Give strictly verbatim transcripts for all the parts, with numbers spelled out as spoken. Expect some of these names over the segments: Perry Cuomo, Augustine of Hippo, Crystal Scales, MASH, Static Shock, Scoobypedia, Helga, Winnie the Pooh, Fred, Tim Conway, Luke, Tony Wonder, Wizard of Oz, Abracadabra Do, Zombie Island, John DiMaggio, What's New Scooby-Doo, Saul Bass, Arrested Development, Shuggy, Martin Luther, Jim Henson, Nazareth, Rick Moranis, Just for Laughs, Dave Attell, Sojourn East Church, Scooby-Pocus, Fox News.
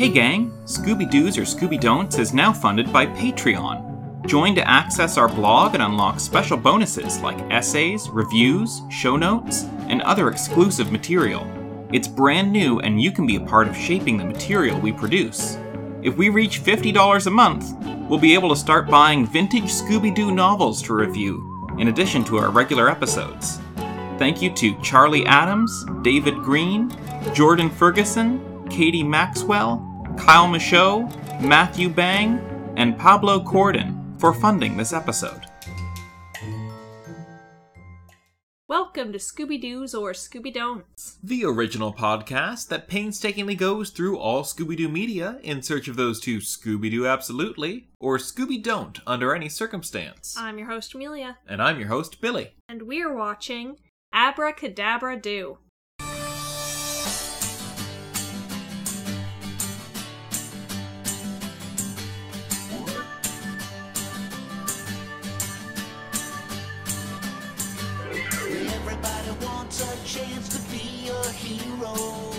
Hey gang, Scooby-Doos or Scooby-Don'ts is now funded by Patreon. Join to access our blog and unlock special bonuses like essays, reviews, show notes, and other exclusive material. It's brand new and you can be a part of shaping the material we produce. If we reach fifty dollars a month, we'll be able to start buying vintage Scooby-Doo novels to review, in addition to our regular episodes. Thank you to Charlie Adams, David Green, Jordan Ferguson, Katie Maxwell, Kyle Michaud, Matthew Bang, and Pablo Corden for funding this episode. Welcome to Scooby-Doo's or Scooby-Don'ts, the original podcast that painstakingly goes through all Scooby-Doo media in search of those two Scooby-Doo absolutely, or Scooby-Don't under any circumstance. I'm your host, Amelia. And I'm your host, Billy. And we're watching Abracadabra Do. Chance to be a hero.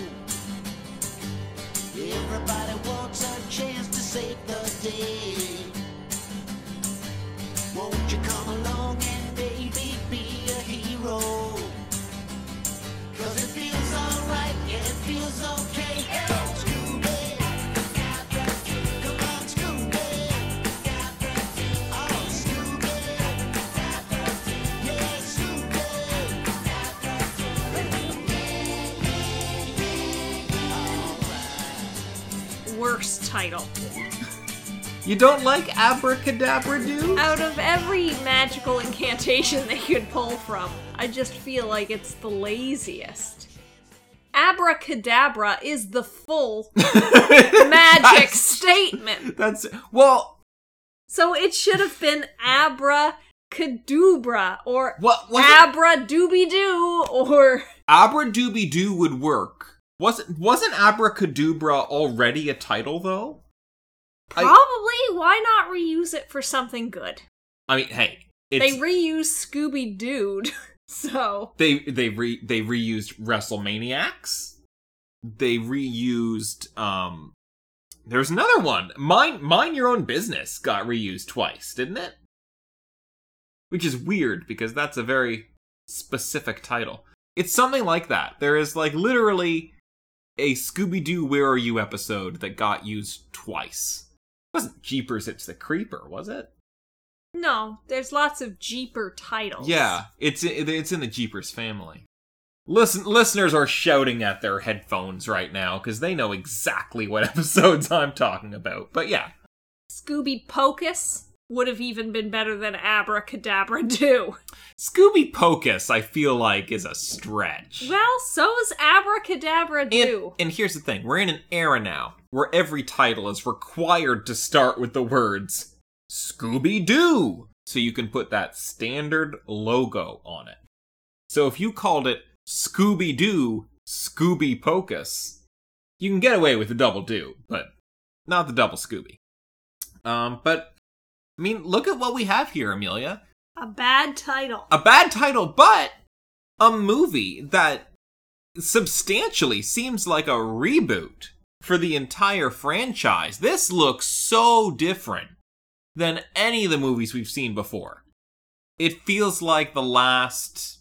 Everybody wants a chance to save the day. Won't you come along and baby be a hero? Cause it feels alright, yeah, it feels okay. Hey! Worst title. You don't like Abracadabra Do? Out of every magical incantation they could pull from, I just feel like it's the laziest. Abracadabra is the full magic that's, statement. That's, well... So it should have been Abracadabra, or what, Abra-dooby-doo, or... Abra-dooby-doo would work. Wasn't wasn't Abracadabra already a title, though? Probably. I, Why not reuse it for something good? I mean, hey, it's, they reused Scooby Doo'd, so they they re, they reused WrestleManiacs. They reused um. There's another one. Mind Mind Your Own Business got reused twice, didn't it? Which is weird because that's a very specific title. It's something like that. There is like literally a Scooby-Doo Where Are You episode that got used twice. It wasn't Jeepers, It's the Creeper, was it? No, there's lots of Jeeper titles. Yeah, it's it's in the Jeepers family. Listen, listeners are shouting at their headphones right now because they know exactly what episodes I'm talking about, but yeah. Scooby-Pocus would have even been better than Abracadabra Do. Scooby-Pocus, I feel like, is a stretch. Well, so's Abracadabra Do. And, and here's the thing, we're in an era now where every title is required to start with the words Scooby-Doo, so you can put that standard logo on it. So if you called it Scooby-Doo, Scooby-Pocus, you can get away with the double do, but not the double Scooby. Um, but... I mean, look at what we have here, Amelia. A bad title. A bad title, but a movie that substantially seems like a reboot for the entire franchise. This looks so different than any of the movies we've seen before. It feels like the last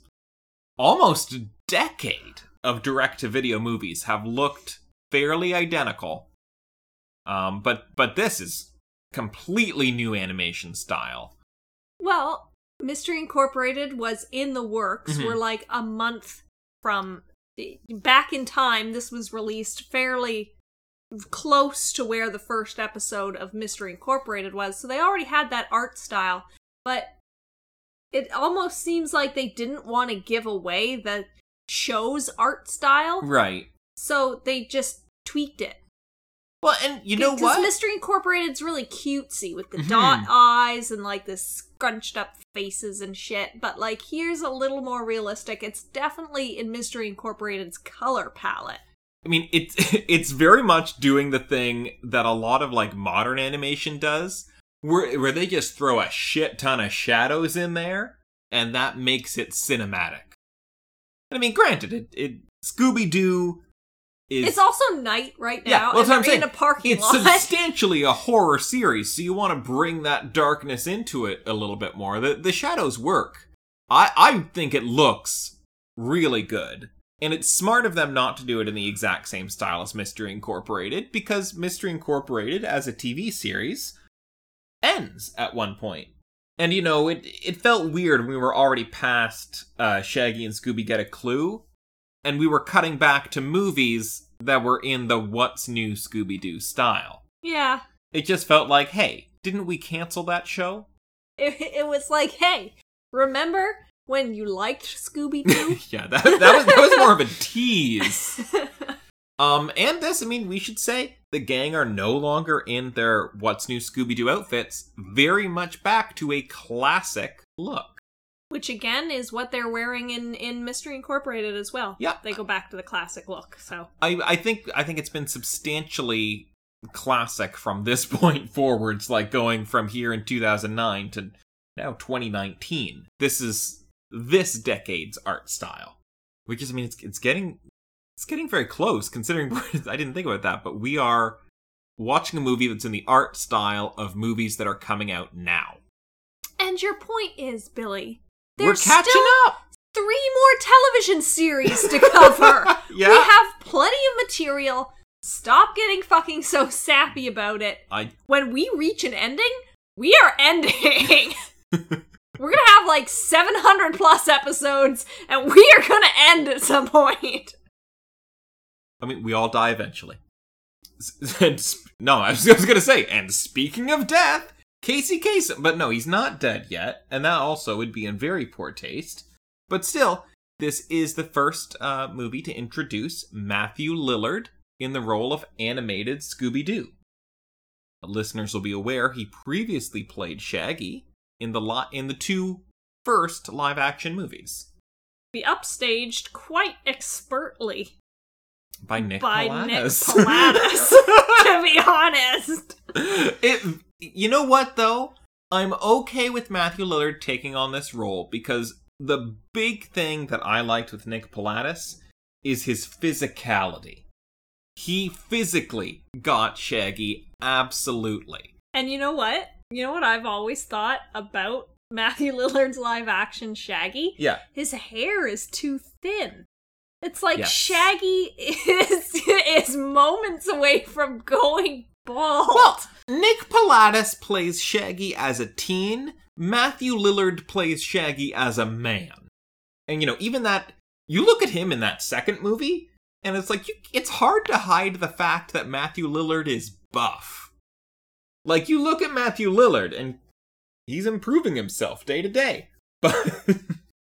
almost decade of direct-to-video movies have looked fairly identical. Um, but but this is... completely new animation style. Well, Mystery Incorporated was in the works. Mm-hmm. We're like a month from the, back in time. This was released fairly close to where the first episode of Mystery Incorporated was. So they already had that art style. But it almost seems like they didn't want to give away the show's art style. Right. So they just tweaked it. Well, and you know what? Because Mystery Incorporated's really cutesy with the mm-hmm. dot eyes and, like, the scrunched up faces and shit. But, like, here's a little more realistic. It's definitely in Mystery Incorporated's color palette. I mean, it's, it's very much doing the thing that a lot of, like, modern animation does, where, where they just throw a shit ton of shadows in there, and that makes it cinematic. And, I mean, granted, it, it Scooby-Doo... is... It's also night right now. Yeah, well, that's what I'm saying. In a parking it's lot. Substantially a horror series, so you want to bring that darkness into it a little bit more. The, the shadows work. I, I think it looks really good. And it's smart of them not to do it in the exact same style as Mystery Incorporated, because Mystery Incorporated, as a T V series, ends at one point. And, you know, it it felt weird when we were already past uh, Shaggy and Scooby Get a Clue, and we were cutting back to movies that were in the What's New Scooby-Doo style. Yeah. It just felt like, hey, didn't we cancel that show? It, it was like, hey, remember when you liked Scooby-Doo? Yeah, that, that, was, that was more of a tease. um, and this, I mean, we should say the gang are no longer in their What's New Scooby-Doo outfits, very much back to a classic look. Which, again, is what they're wearing in, in Mystery Incorporated as well. Yeah. They go back to the classic look, so. I, I think I think it's been substantially classic from this point forwards, like going from here in two thousand nine to now twenty nineteen. This is this decade's art style. Which is, I mean, it's it's getting it's getting very close, considering, I didn't think about that, but we are watching a movie that's in the art style of movies that are coming out now. And your point is, Billy... There's We're catching still up. Three more television series to cover. Yeah. We have plenty of material. Stop getting fucking so sappy about it. I... When we reach an ending, we are ending. We're gonna have like seven hundred plus episodes, and we are gonna end at some point. I mean, we all die eventually. And sp- no, I was, I was gonna say, and speaking of death... Casey Kasem, but no, he's not dead yet, and that also would be in very poor taste. But still, this is the first uh, movie to introduce Matthew Lillard in the role of animated Scooby-Doo. Listeners will be aware he previously played Shaggy in the li- in the two first live-action movies. Be upstaged quite expertly by Nick by Palatas. Nick Palatas, to be honest. It. You know what, though? I'm okay with Matthew Lillard taking on this role because the big thing that I liked with Nick Palatas is his physicality. He physically got Shaggy, absolutely. And you know what? You know what I've always thought about Matthew Lillard's live-action Shaggy? Yeah. His hair is too thin. It's like yes. Shaggy is, is moments away from going bald. Well, Nick Palatas plays Shaggy as a teen. Matthew Lillard plays Shaggy as a man. And, you know, even that... You look at him in that second movie, and it's like, you, it's hard to hide the fact that Matthew Lillard is buff. Like, you look at Matthew Lillard, and he's improving himself day to day. But,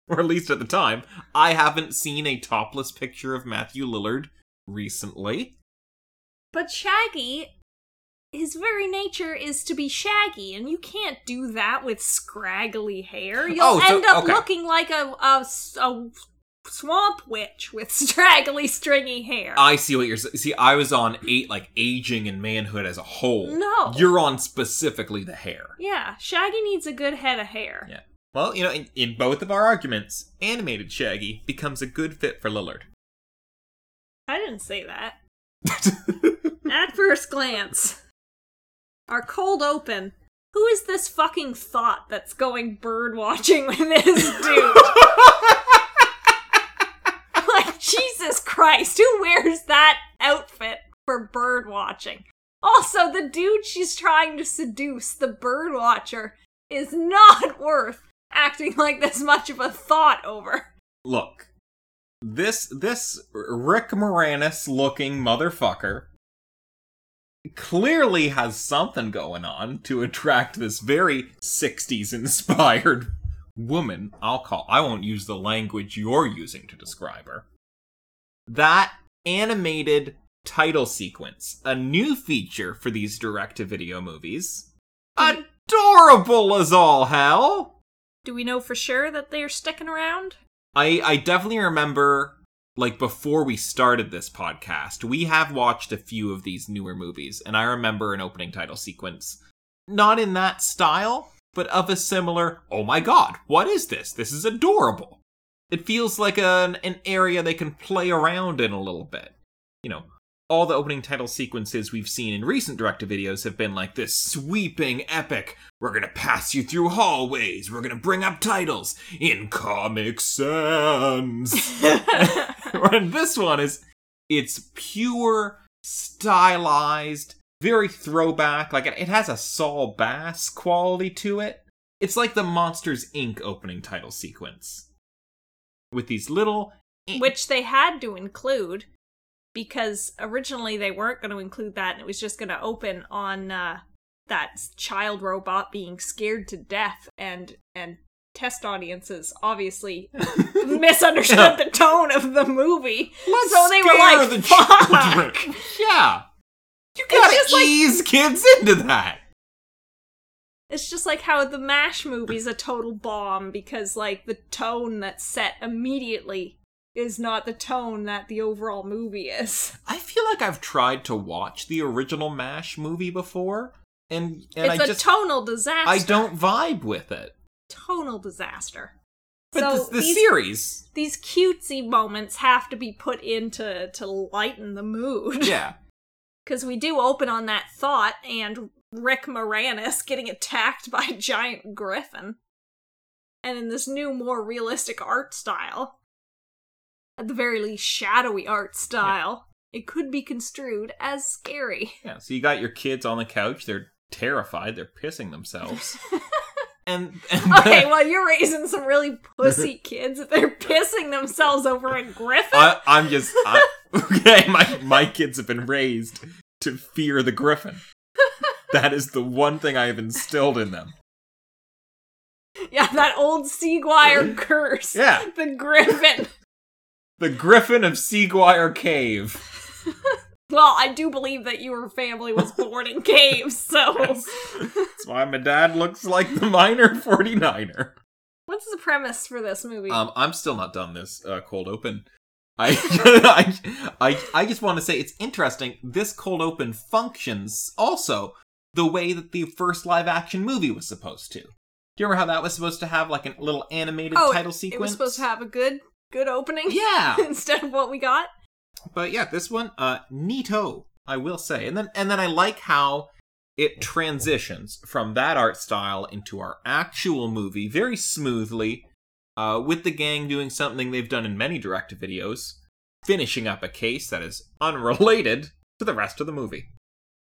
or at least at the time, I haven't seen a topless picture of Matthew Lillard recently. But Shaggy... His very nature is to be Shaggy, and you can't do that with scraggly hair. You'll oh, so, end up okay. looking like a, a, a swamp witch with straggly, stringy hair. I see what you're saying. See, I was on eight, like aging and manhood as a whole. No. You're on specifically the hair. Yeah, Shaggy needs a good head of hair. Yeah. Well, you know, in, in both of our arguments, animated Shaggy becomes a good fit for Lillard. I didn't say that. At first glance. Our cold open. Who is this fucking thought that's going bird watching with this dude? Like, Jesus Christ, who wears that outfit for bird watching? Also, the dude she's trying to seduce, the bird watcher, is not worth acting like this much of a thought over. Look, this this Rick Moranis looking motherfucker clearly has something going on to attract this very sixties inspired woman. I'll call, I won't use the language you're using to describe her. That animated title sequence, a new feature for these direct-to-video movies. Adorable as all hell! Do we know for sure that they're sticking around? I, I definitely remember... Like, before we started this podcast, we have watched a few of these newer movies, and I remember an opening title sequence, not in that style, but of a similar, oh my god, what is this? This is adorable. It feels like an, an area they can play around in a little bit. You know, all the opening title sequences we've seen in recent direct-to-videos have been like this sweeping epic, we're gonna pass you through hallways, we're gonna bring up titles in Comic Sans. And this one is, it's pure, stylized, very throwback, like it, it has a Saul Bass quality to it. It's like the Monsters, Incorporated opening title sequence. With these little... Which they had to include, because originally they weren't going to include that, and it was just going to open on uh, that child robot being scared to death, and and test audiences obviously misunderstood yeah. the tone of the movie. Let's so they were like, the fuck! Children. Yeah. You gotta ease like, kids into that. It's just like how the MASH movie's a total bomb, because like the tone that's set immediately is not the tone that the overall movie is. I feel like I've tried to watch the original MASH movie before, and, and it's I a just, tonal disaster. I don't vibe with it. Tonal disaster. But so the, the these, series, these cutesy moments have to be put in to, to lighten the mood. Yeah, because we do open on that thought and Rick Moranis getting attacked by a giant griffin, and in this new, more realistic art style. At the very least, shadowy art style. Yeah. It could be construed as scary. Yeah, so you got your kids on the couch. They're terrified. They're pissing themselves. and, and Okay, well, you're raising some really pussy kids. They're pissing themselves over a griffin? I, I'm just... I, okay, my, my kids have been raised to fear the griffin. That is the one thing I have instilled in them. Yeah, that old Seaguire curse. Yeah. The griffin. The Griffin of Seaguire Cave. Well, I do believe that your family was born in caves, so... That's, that's why my dad looks like the minor forty-niner. What's the premise for this movie? Um, I'm still not done this uh, cold open. I, I, I, I just want to say it's interesting. This cold open functions also the way that the first live-action movie was supposed to. Do you remember how that was supposed to have like a little animated oh, title sequence? It was supposed to have a good... Good opening, yeah. Instead of what we got, but yeah, this one, uh, neato, I will say. And then, and then I like how it transitions from that art style into our actual movie very smoothly, uh, with the gang doing something they've done in many direct-to-videos, finishing up a case that is unrelated to the rest of the movie.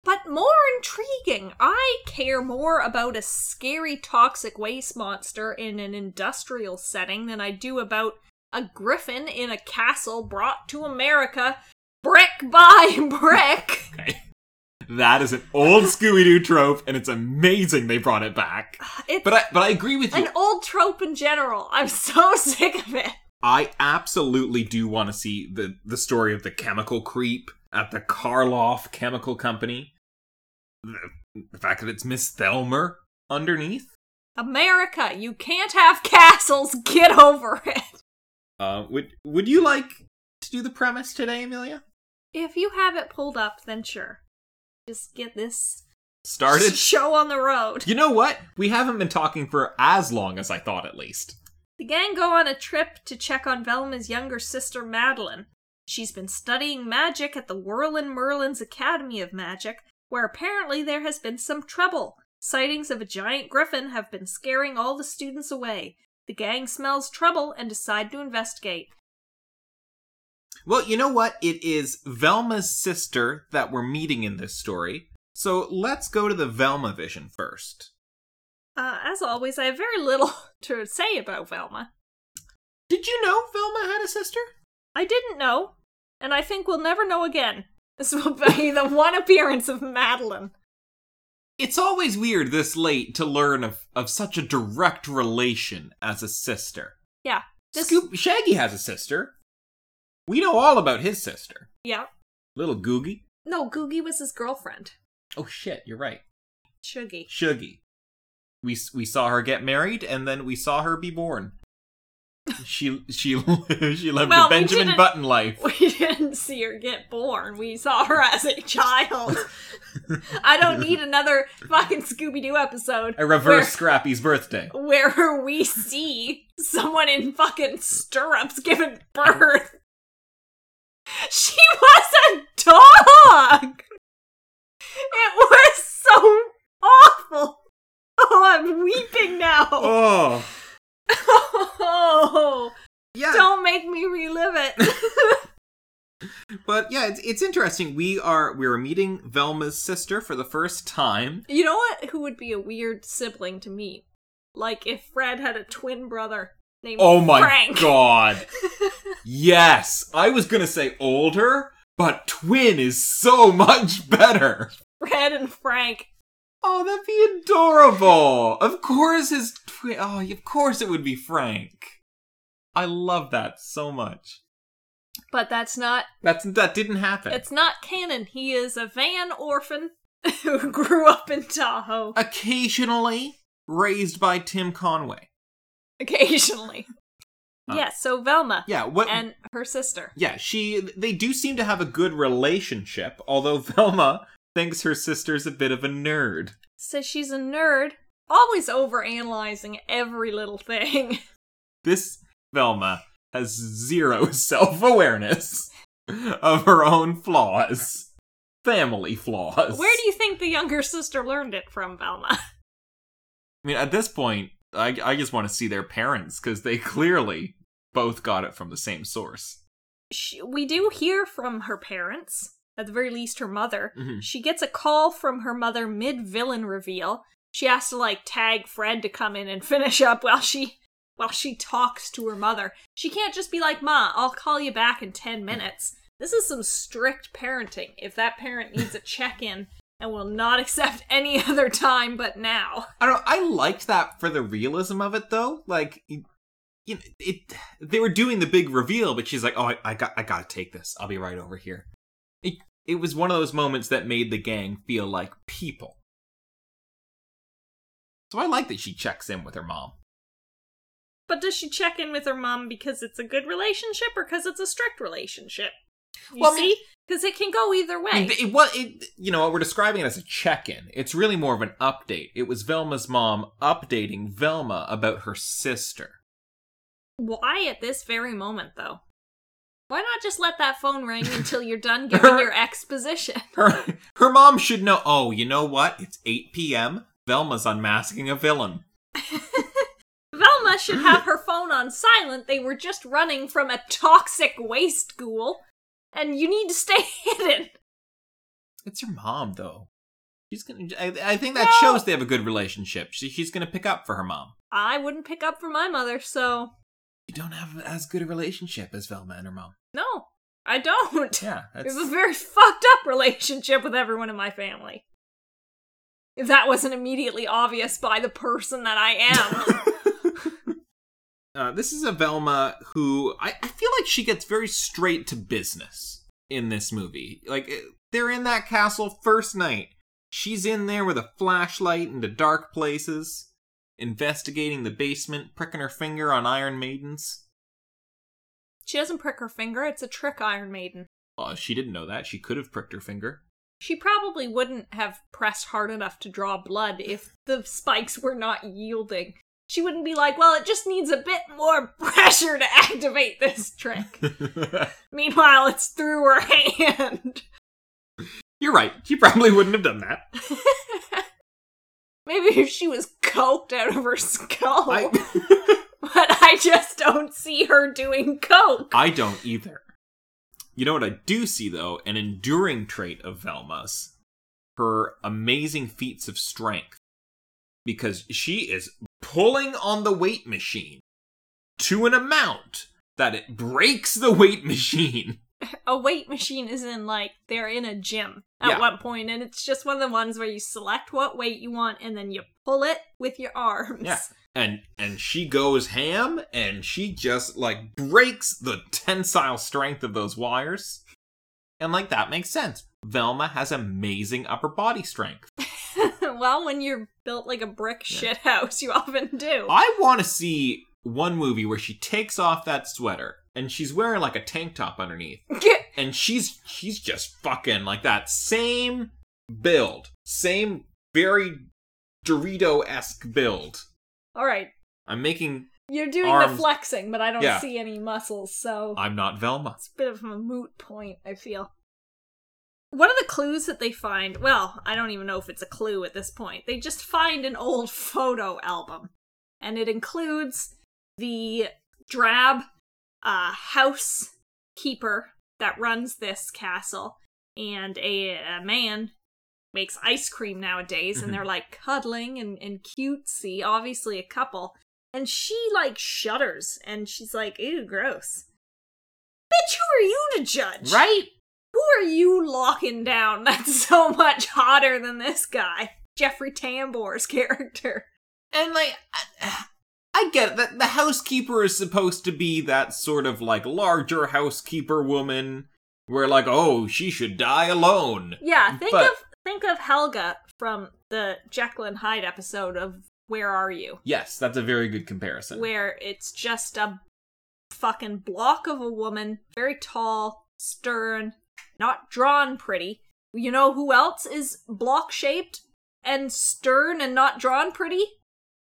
But more intriguing. I care more about a scary toxic waste monster in an industrial setting than I do about a griffin in a castle brought to America, brick by brick. Okay. That is an old Scooby-Doo trope, and it's amazing they brought it back. It's but I, but I agree with you. An old trope in general. I'm so sick of it. I absolutely do want to see the, the story of the chemical creep at the Karloff Chemical Company. The, the fact that it's Miss Thelmer underneath. America, you can't have castles. Get over it. Uh, would would you like to do the premise today, Amelia? If you have it pulled up, then sure. Just get this started. Show on the road. You know what? We haven't been talking for as long as I thought, at least. The gang go on a trip to check on Velma's younger sister, Madeline. She's been studying magic at the Whirlin' Merlin's Academy of Magic, where apparently there has been some trouble. Sightings of a giant griffin have been scaring all the students away. The gang smells trouble and decide to investigate. Well, you know what? It is Velma's sister that we're meeting in this story. So let's go to the Velma vision first. Uh, as always, I have very little to say about Velma. Did you know Velma had a sister? I didn't know. And I think we'll never know again. This will be the one appearance of Madeline. It's always weird this late to learn of, of such a direct relation as a sister. Yeah. This... Scoop- Shaggy has a sister. We know all about his sister. Yeah. Little Googie. No, Googie was his girlfriend. Oh shit, you're right. Shuggy. Shuggy. We we saw her get married, and then we saw her be born. She she she lived well, a Benjamin Button life. We didn't see her get born. We saw her as a child. I don't need another fucking Scooby-Doo episode. A reverse where, Scrappy's birthday. Where we see someone in fucking stirrups giving birth. She was a dog! It was so awful. Oh, I'm weeping now. Oh. Oh. Yeah. Don't make me relive it. But yeah, it's it's interesting. We are we are meeting Velma's sister for the first time. You know what? Who would be a weird sibling to meet? Like if Fred had a twin brother named Frank. Oh my Frank. God. Yes, I was gonna say older, but twin is so much better. Fred and Frank. Oh, that'd be adorable. Of course, his twin. Oh, of course it would be Frank. I love that so much. But that's not... That's, that didn't happen. It's not canon. He is a van orphan who grew up in Tahoe. Occasionally raised by Tim Conway. Occasionally. Uh, yes, yeah, so Velma yeah, what, and her sister. Yeah, she. They do seem to have a good relationship, although Velma thinks her sister's a bit of a nerd. So she's a nerd, always overanalyzing every little thing. This Velma... has zero self-awareness of her own flaws. Family flaws. Where do you think the younger sister learned it from, Velma? I mean, at this point, I, I just want to see their parents, because they clearly both got it from the same source. She, we do hear from her parents, at the very least her mother. Mm-hmm. She gets a call from her mother mid-villain reveal. She has to, like, tag Fred to come in and finish up while she... While she talks to her mother. She can't just be like, Ma, I'll call you back in ten minutes. This is some strict parenting if that parent needs a check-in and will not accept any other time but now. I don't know, I liked that for the realism of it, though. Like, you know, it, they were doing the big reveal, but she's like, oh, I, I got, I gotta take this. I'll be right over here. It, it was one of those moments that made the gang feel like people. So I like that she checks in with her mom. But does she check in with her mom because it's a good relationship or because it's a strict relationship? You well, see? Because it can go either way. I mean, it, well, it, you know, we're describing it as a check-in. It's really more of an update. It was Velma's mom updating Velma about her sister. Why at this very moment, though? Why not just let that phone ring until you're done giving her, your exposition? her, her mom should know, oh, you know what? It's eight p.m. Velma's unmasking a villain. Velma should have her phone on silent. They were just running from a toxic waste ghoul, and you need to stay hidden. It's her mom, though. She's gonna. I, I think that no. shows they have a good relationship. She, she's gonna pick up for her mom. I wouldn't pick up for my mother, so. You don't have as good a relationship as Velma and her mom. No, I don't. Yeah, that's... It's a very fucked up relationship with everyone in my family. If that wasn't immediately obvious by the person that I am. Uh, this is a Velma who, I, I feel like she gets very straight to business in this movie. Like, they're in that castle first night. She's in there with a flashlight into dark places, investigating the basement, pricking her finger on Iron Maidens. She doesn't prick her finger, it's a trick Iron Maiden. Oh, she didn't know that. She could have pricked her finger. She probably wouldn't have pressed hard enough to draw blood if the spikes were not yielding. She wouldn't be like, well, it just needs a bit more pressure to activate this trick. Meanwhile, it's through her hand. You're right. She probably wouldn't have done that. Maybe if she was coked out of her skull. I... But I just don't see her doing coke. I don't either. You know what I do see, though? An enduring trait of Velma's. Her amazing feats of strength. Because she is... pulling on the weight machine to an amount that it breaks the weight machine. A weight machine is in, like, they're in a gym at yeah. one point, and it's just one of the ones where you select what weight you want, and then you pull it with your arms. Yeah, and and she goes ham, and she just, like, breaks the tensile strength of those wires. And, like, that makes sense. Velma has amazing upper body strength. Well, when you're built like a brick shit house, you often do. I want to see one movie where she takes off that sweater and she's wearing like a tank top underneath. And she's she's just fucking like that same build. Same very Dorito-esque build. All right. I'm making You're doing arms. The flexing, but I don't yeah. see any muscles, so... I'm not Velma. It's a bit of a moot point, I feel. One of the clues that they find... Well, I don't even know if it's a clue at this point. They just find an old photo album. And it includes the drab uh, housekeeper that runs this castle. And a, a man makes ice cream nowadays, mm-hmm. and they're, like, cuddling and, and cutesy. Obviously a couple. And she, like, shudders, and she's like, ew, gross. Bitch, who are you to judge? Right? Who are you locking down that's so much hotter than this guy? Jeffrey Tambor's character. And, like, I, I get it. The, the housekeeper is supposed to be that sort of, like, larger housekeeper woman where, like, oh, she should die alone. Yeah, think but... of think of Helga from the Jekyll and Hyde episode of Where Are You? Yes, that's a very good comparison. Where it's just a fucking block of a woman, very tall, stern, not drawn pretty. You know who else is block-shaped and stern and not drawn pretty?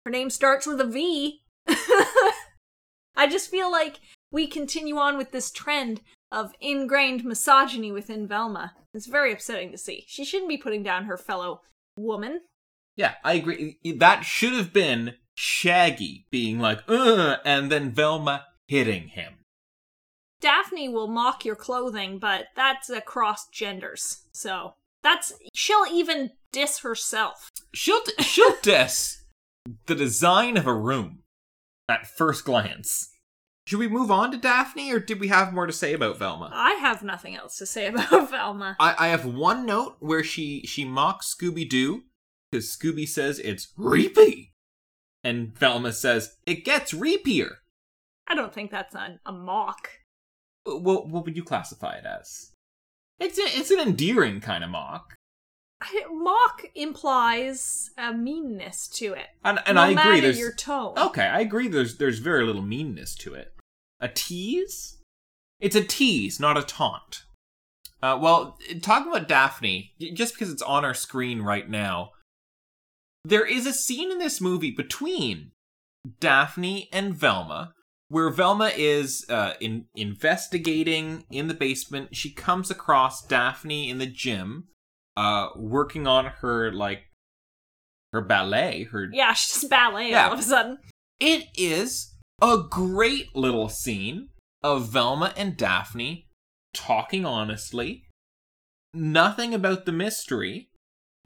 Her name starts with a V. I just feel like we continue on with this trend of ingrained misogyny within Velma. It's very upsetting to see. She shouldn't be putting down her fellow woman. Yeah, I agree. That should have been Shaggy being like, ugh, and then Velma hitting him. Daphne will mock your clothing, but that's across genders. So that's, she'll even diss herself. She'll, she'll diss the design of a room at first glance. Should we move on to Daphne, or did we have more to say about Velma? I have nothing else to say about Velma. I, I have one note where she, she mocks Scooby-Doo. Because Scooby says it's reepy. And Velma says, it gets reepier. I don't think that's an, a mock. Well, what would you classify it as? It's a, it's an endearing kind of mock. I, mock implies a meanness to it. And, and no I agree. There's your tone. Okay, I agree there's, there's very little meanness to it. A tease? It's a tease, not a taunt. Uh, well, talking about Daphne, just because it's on our screen right now, there is a scene in this movie between Daphne and Velma where Velma is uh, in investigating in the basement. She comes across Daphne in the gym uh, working on her, like, her ballet. Her Yeah, she's just ballet yeah. all of a sudden. It is a great little scene of Velma and Daphne talking honestly. Nothing about the mystery.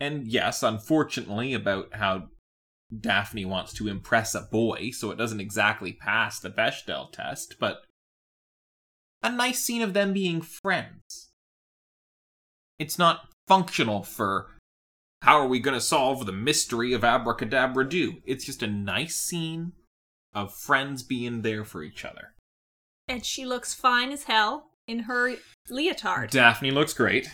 And yes, unfortunately, about how Daphne wants to impress a boy, so it doesn't exactly pass the Bechdel test, but a nice scene of them being friends. It's not functional for, how are we going to solve the mystery of Abracadabra Do? It's just a nice scene of friends being there for each other. And she looks fine as hell in her leotard. Daphne looks great.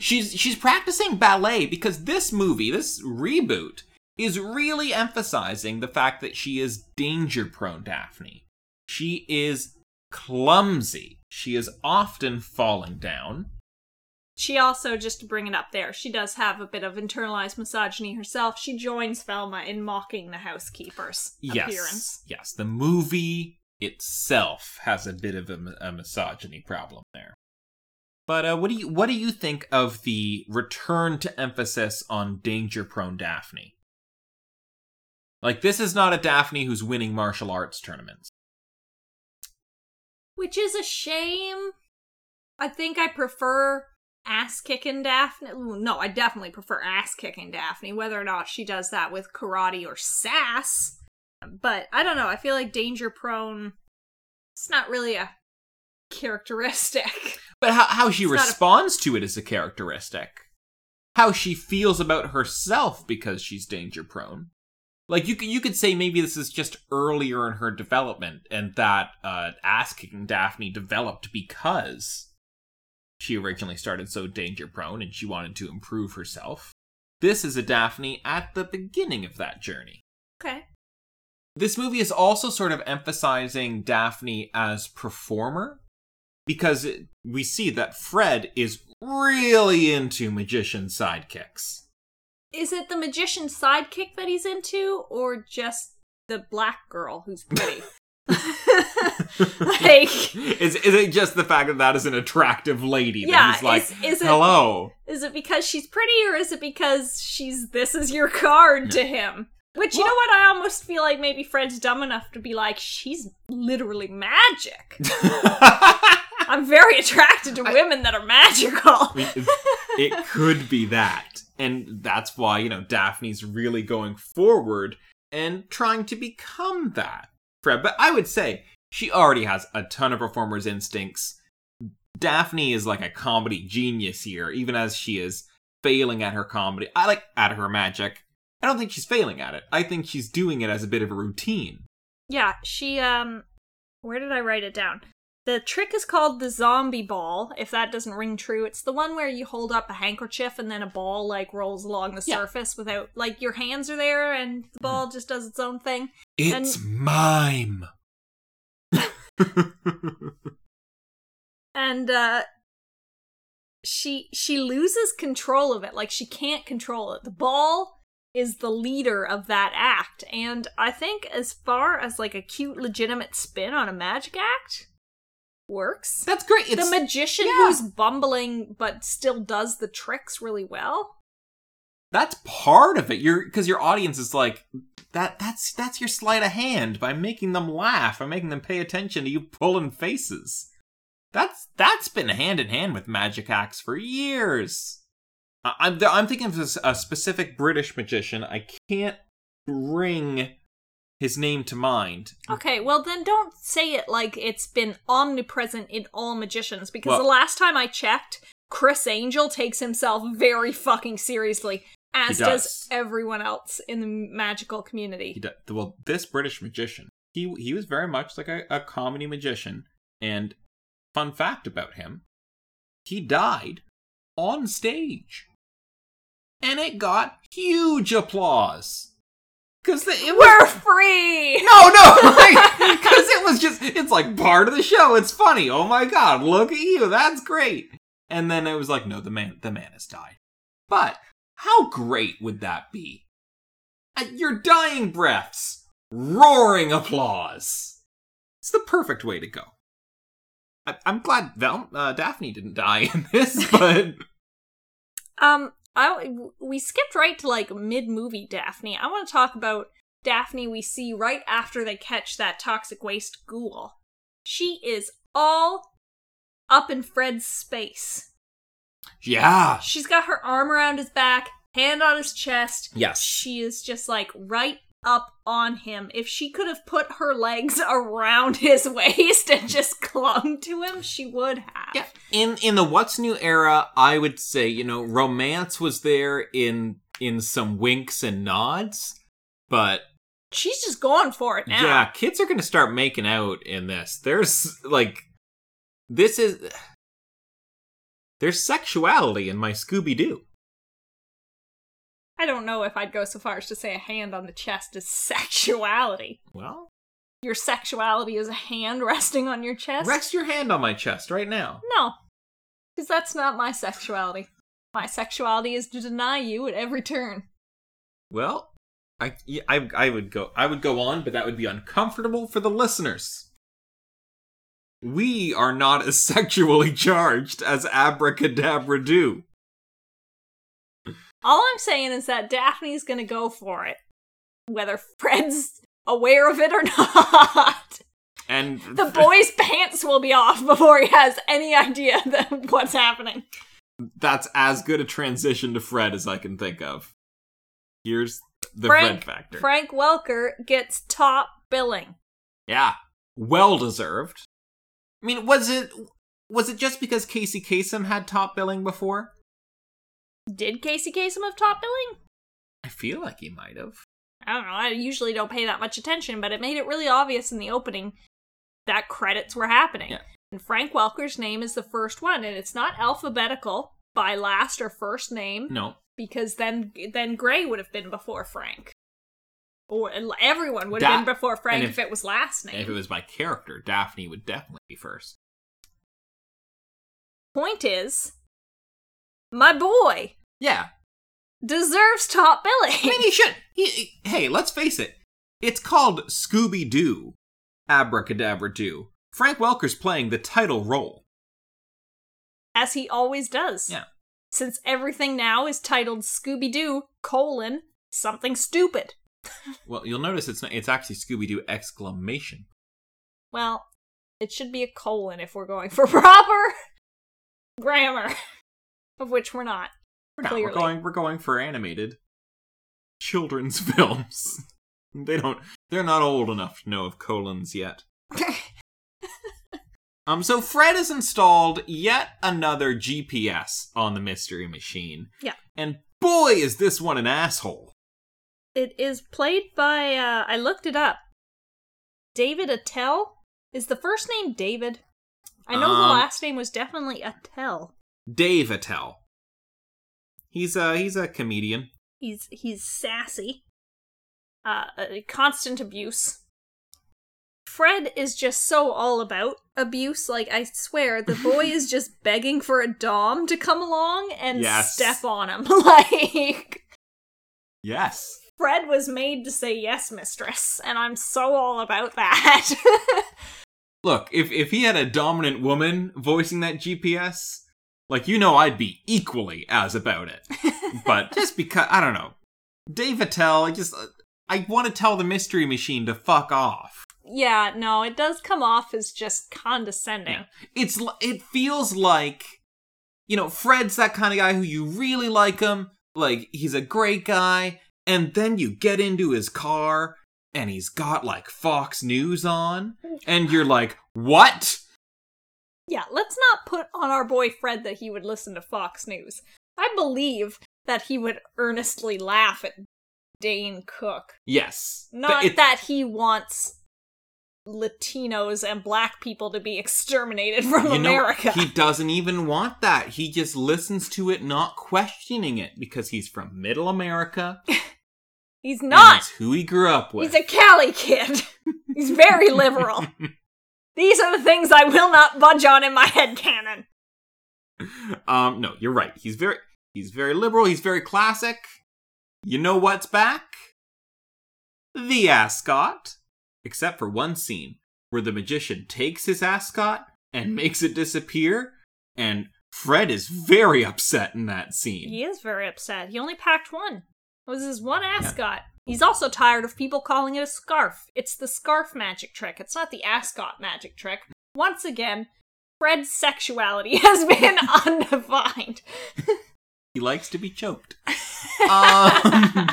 She's she's practicing ballet because this movie, this reboot, is really emphasizing the fact that she is danger-prone, Daphne. She is clumsy. She is often falling down. She also, just to bring it up there, she does have a bit of internalized misogyny herself. She joins Velma in mocking the housekeeper's yes, appearance. Yes, the movie itself has a bit of a, a misogyny problem there. But uh, what do you what do you think of the return to emphasis on danger-prone Daphne? Like, this is not a Daphne who's winning martial arts tournaments. Which is a shame. I think I prefer ass-kicking Daphne. No, I definitely prefer ass-kicking Daphne, whether or not she does that with karate or sass. But, I don't know, I feel like danger-prone, it's not really a characteristic. But how, how she it's responds a... to it is a characteristic. How she feels about herself because she's danger-prone. Like, you, you could say maybe this is just earlier in her development, and that uh, ass-kicking Daphne developed because she originally started so danger-prone and she wanted to improve herself. This is a Daphne at the beginning of that journey. Okay. This movie is also sort of emphasizing Daphne as performer. Because we see that Fred is really into magician sidekicks. Is it the magician sidekick that he's into, or just the black girl who's pretty. Like, is is it just the fact that that is an attractive lady? Yeah, that he's like, is, is it, hello. Is it because she's pretty, or is it because she's this is your card to him? Which, you well, know what, I almost feel like maybe Fred's dumb enough to be like, she's literally magic. I'm very attracted to women I, that are magical. it, it could be that. And that's why, you know, Daphne's really going forward and trying to become that, Fred. But I would say she already has a ton of performer's instincts. Daphne is like a comedy genius here, even as she is failing at her comedy. I like at her magic. I don't think she's failing at it. I think she's doing it as a bit of a routine. Yeah, she, um, where did I write it down? The trick is called the zombie ball. If that doesn't ring true, it's the one where you hold up a handkerchief and then a ball, like, rolls along the yeah. surface without, like, your hands are there and the ball mm. just does its own thing. It's and... mime. And, uh... She, she loses control of it. Like, she can't control it. The ball is the leader of that act. And I think as far as, like, a cute, legitimate spin on a magic act... works. That's great. It's, the magician yeah. who's bumbling but still does the tricks really well. That's part of it. You're because your audience is like that. That's that's your sleight of hand by making them laugh, by making them pay attention to you pulling faces. That's that's been hand in hand with magic acts for years. I, I'm I'm thinking of this, a specific British magician. I can't bring his name to mind. Okay, well then don't say it like it's been omnipresent in all magicians, because well, the last time I checked, Chris Angel takes himself very fucking seriously, as does. does everyone else in the magical community. He does. Well, this British magician, he he was very much like a, a comedy magician, and fun fact about him, he died on stage. And it got huge applause. Cause the, it was, we're free! No, no! Like, cause it was just, it's like part of the show, it's funny, oh my god, look at you, that's great! And then it was like, no, the man, the man has died. But, how great would that be? At your dying breaths, roaring applause! It's the perfect way to go. I, I'm glad Vel- uh, Daphne didn't die in this, but... um... I, we skipped right to, like, mid-movie Daphne. I want to talk about Daphne we see right after they catch that toxic waste ghoul. She is all up in Fred's space. Yeah. She's got her arm around his back, hand on his chest. Yes. She is just, like, right up on him. If she could have put her legs around his waist and just clung to him, she would have. Yeah. In in the What's New era, I would say, you know, romance was there in in some winks and nods, but she's just going for it now. Yeah, kids are going to start making out in this. There's like this is there's sexuality in my Scooby-Doo. I don't know if I'd go so far as to say a hand on the chest is sexuality. Well? Your sexuality is a hand resting on your chest? Rest your hand on my chest right now. No. Because that's not my sexuality. My sexuality is to deny you at every turn. Well, I, I, I would go, I would go on, but that would be uncomfortable for the listeners. We are not as sexually charged as Abracadabra Do. All I'm saying is that Daphne's gonna go for it, whether Fred's aware of it or not. And the boy's pants will be off before he has any idea that what's happening. That's as good a transition to Fred as I can think of. Here's the Frank, Fred factor. Frank Welker gets top billing. Yeah, well deserved. I mean, was it was it just because Casey Kasem had top billing before? Did Casey Kasem have top billing? I feel like he might have. I don't know, I usually don't pay that much attention, but it made it really obvious in the opening that credits were happening. Yeah. And Frank Welker's name is the first one, and it's not alphabetical by last or first name. No. Because then then Gray would have been before Frank. Or everyone would have da- been before Frank if, if it was last name. If it was by character, Daphne would definitely be first. Point is, my boy. Yeah. Deserves top billing. I mean, he should. He, he, hey, let's face it. It's called Scooby-Doo, Abracadabra Do. Frank Welker's playing the title role. As he always does. Yeah. Since everything now is titled Scooby-Doo, colon, something stupid. Well, you'll notice it's not, it's actually Scooby-Doo exclamation. Well, it should be a colon if we're going for proper grammar, of which we're not. We're not. We're going, we're going for animated children's films. They don't, they're not old enough to know of colons yet. Um, so Fred has installed yet another G P S on the Mystery Machine. Yeah. And boy, is this one an asshole. It is played by, uh, I looked it up, David Attell? Is the first name David? I know um, the last name was definitely Attell. Dave Attell. He's a, he's a comedian. He's he's sassy. Uh, constant abuse. Fred is just so all about abuse. Like, I swear, the boy is just begging for a dom to come along and yes. step on him. Like, yes. Fred was made to say yes, mistress, and I'm so all about that. Look, if, if he had a dominant woman voicing that G P S, like, you know, I'd be equally as about it. But just because, I don't know. Dave Attell, I just, I want to tell the Mystery Machine to fuck off. Yeah, no, it does come off as just condescending. Yeah. It's, it feels like, you know, Fred's that kind of guy who you really like him, like, he's a great guy, and then you get into his car, and he's got, like, Fox News on, and you're like, what? Yeah, let's not put on our boy Fred that he would listen to Fox News. I believe that he would earnestly laugh at Dane Cook. Yes. Not it's- that he wants Latinos and black people to be exterminated from you America. Know, he doesn't even want that. He just listens to it, not questioning it, because he's from middle America. He's not. That's who he grew up with. He's a Cali kid. He's very liberal. These are the things I will not budge on in my headcanon. Um, no, you're right. He's very, he's very liberal. He's very classic. You know what's back? The ascot. Except for one scene where the magician takes his ascot and makes it disappear, and Fred is very upset in that scene. He is very upset. He only packed one. It was his one ascot. Yeah. He's also tired of people calling it a scarf. It's the scarf magic trick. It's not the ascot magic trick. Once again, Fred's sexuality has been undefined. He likes to be choked. um...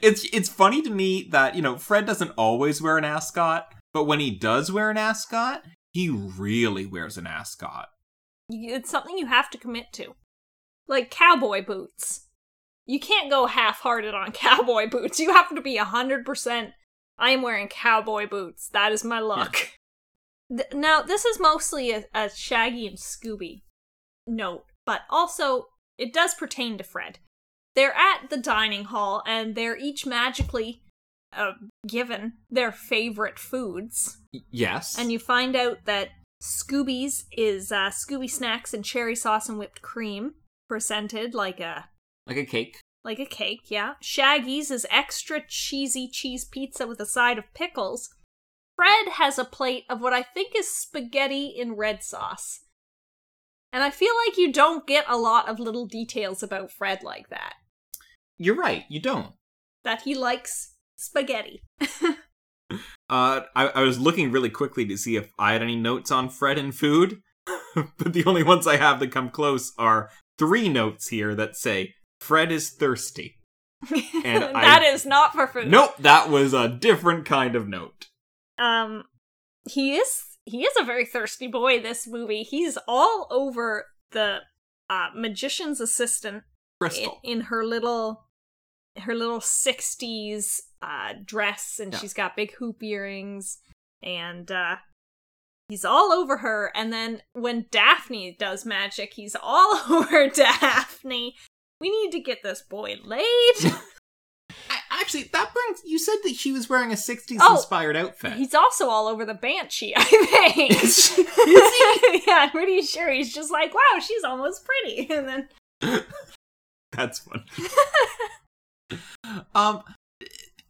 It's it's funny to me that, you know, Fred doesn't always wear an ascot, but when he does wear an ascot, he really wears an ascot. It's something you have to commit to. Like cowboy boots. You can't go half-hearted on cowboy boots. You have to be one hundred percent, I am wearing cowboy boots. That is my look. Yeah. Now, this is mostly a, a Shaggy and Scooby note, but also it does pertain to Fred. They're at the dining hall, and they're each magically uh, given their favorite foods. Yes. And you find out that Scooby's is uh, Scooby Snacks and cherry sauce and whipped cream, presented like a... Like a cake. Like a cake, yeah. Shaggy's is extra cheesy cheese pizza with a side of pickles. Fred has a plate of what I think is spaghetti in red sauce. And I feel like you don't get a lot of little details about Fred like that. You're right, you don't. That he likes spaghetti. uh, I, I was looking really quickly to see if I had any notes on Fred and food. But the only ones I have that come close are three notes here that say, Fred is thirsty. And that I, is not for food. Nope, that was a different kind of note. Um, he is... He is a very thirsty boy, this movie. He's all over the uh, magician's assistant in, in her little her little sixties uh, dress, and yeah. She's got big hoop earrings, and uh, he's all over her. And then when Daphne does magic, he's all over Daphne. We need to get this boy laid. I, actually, that brings... You said that she was wearing a sixties-inspired oh, outfit. He's also all over the Banshee, I think. Is she? Is he? Yeah, I'm pretty sure he's just like, wow, she's almost pretty. And then... That's funny. um,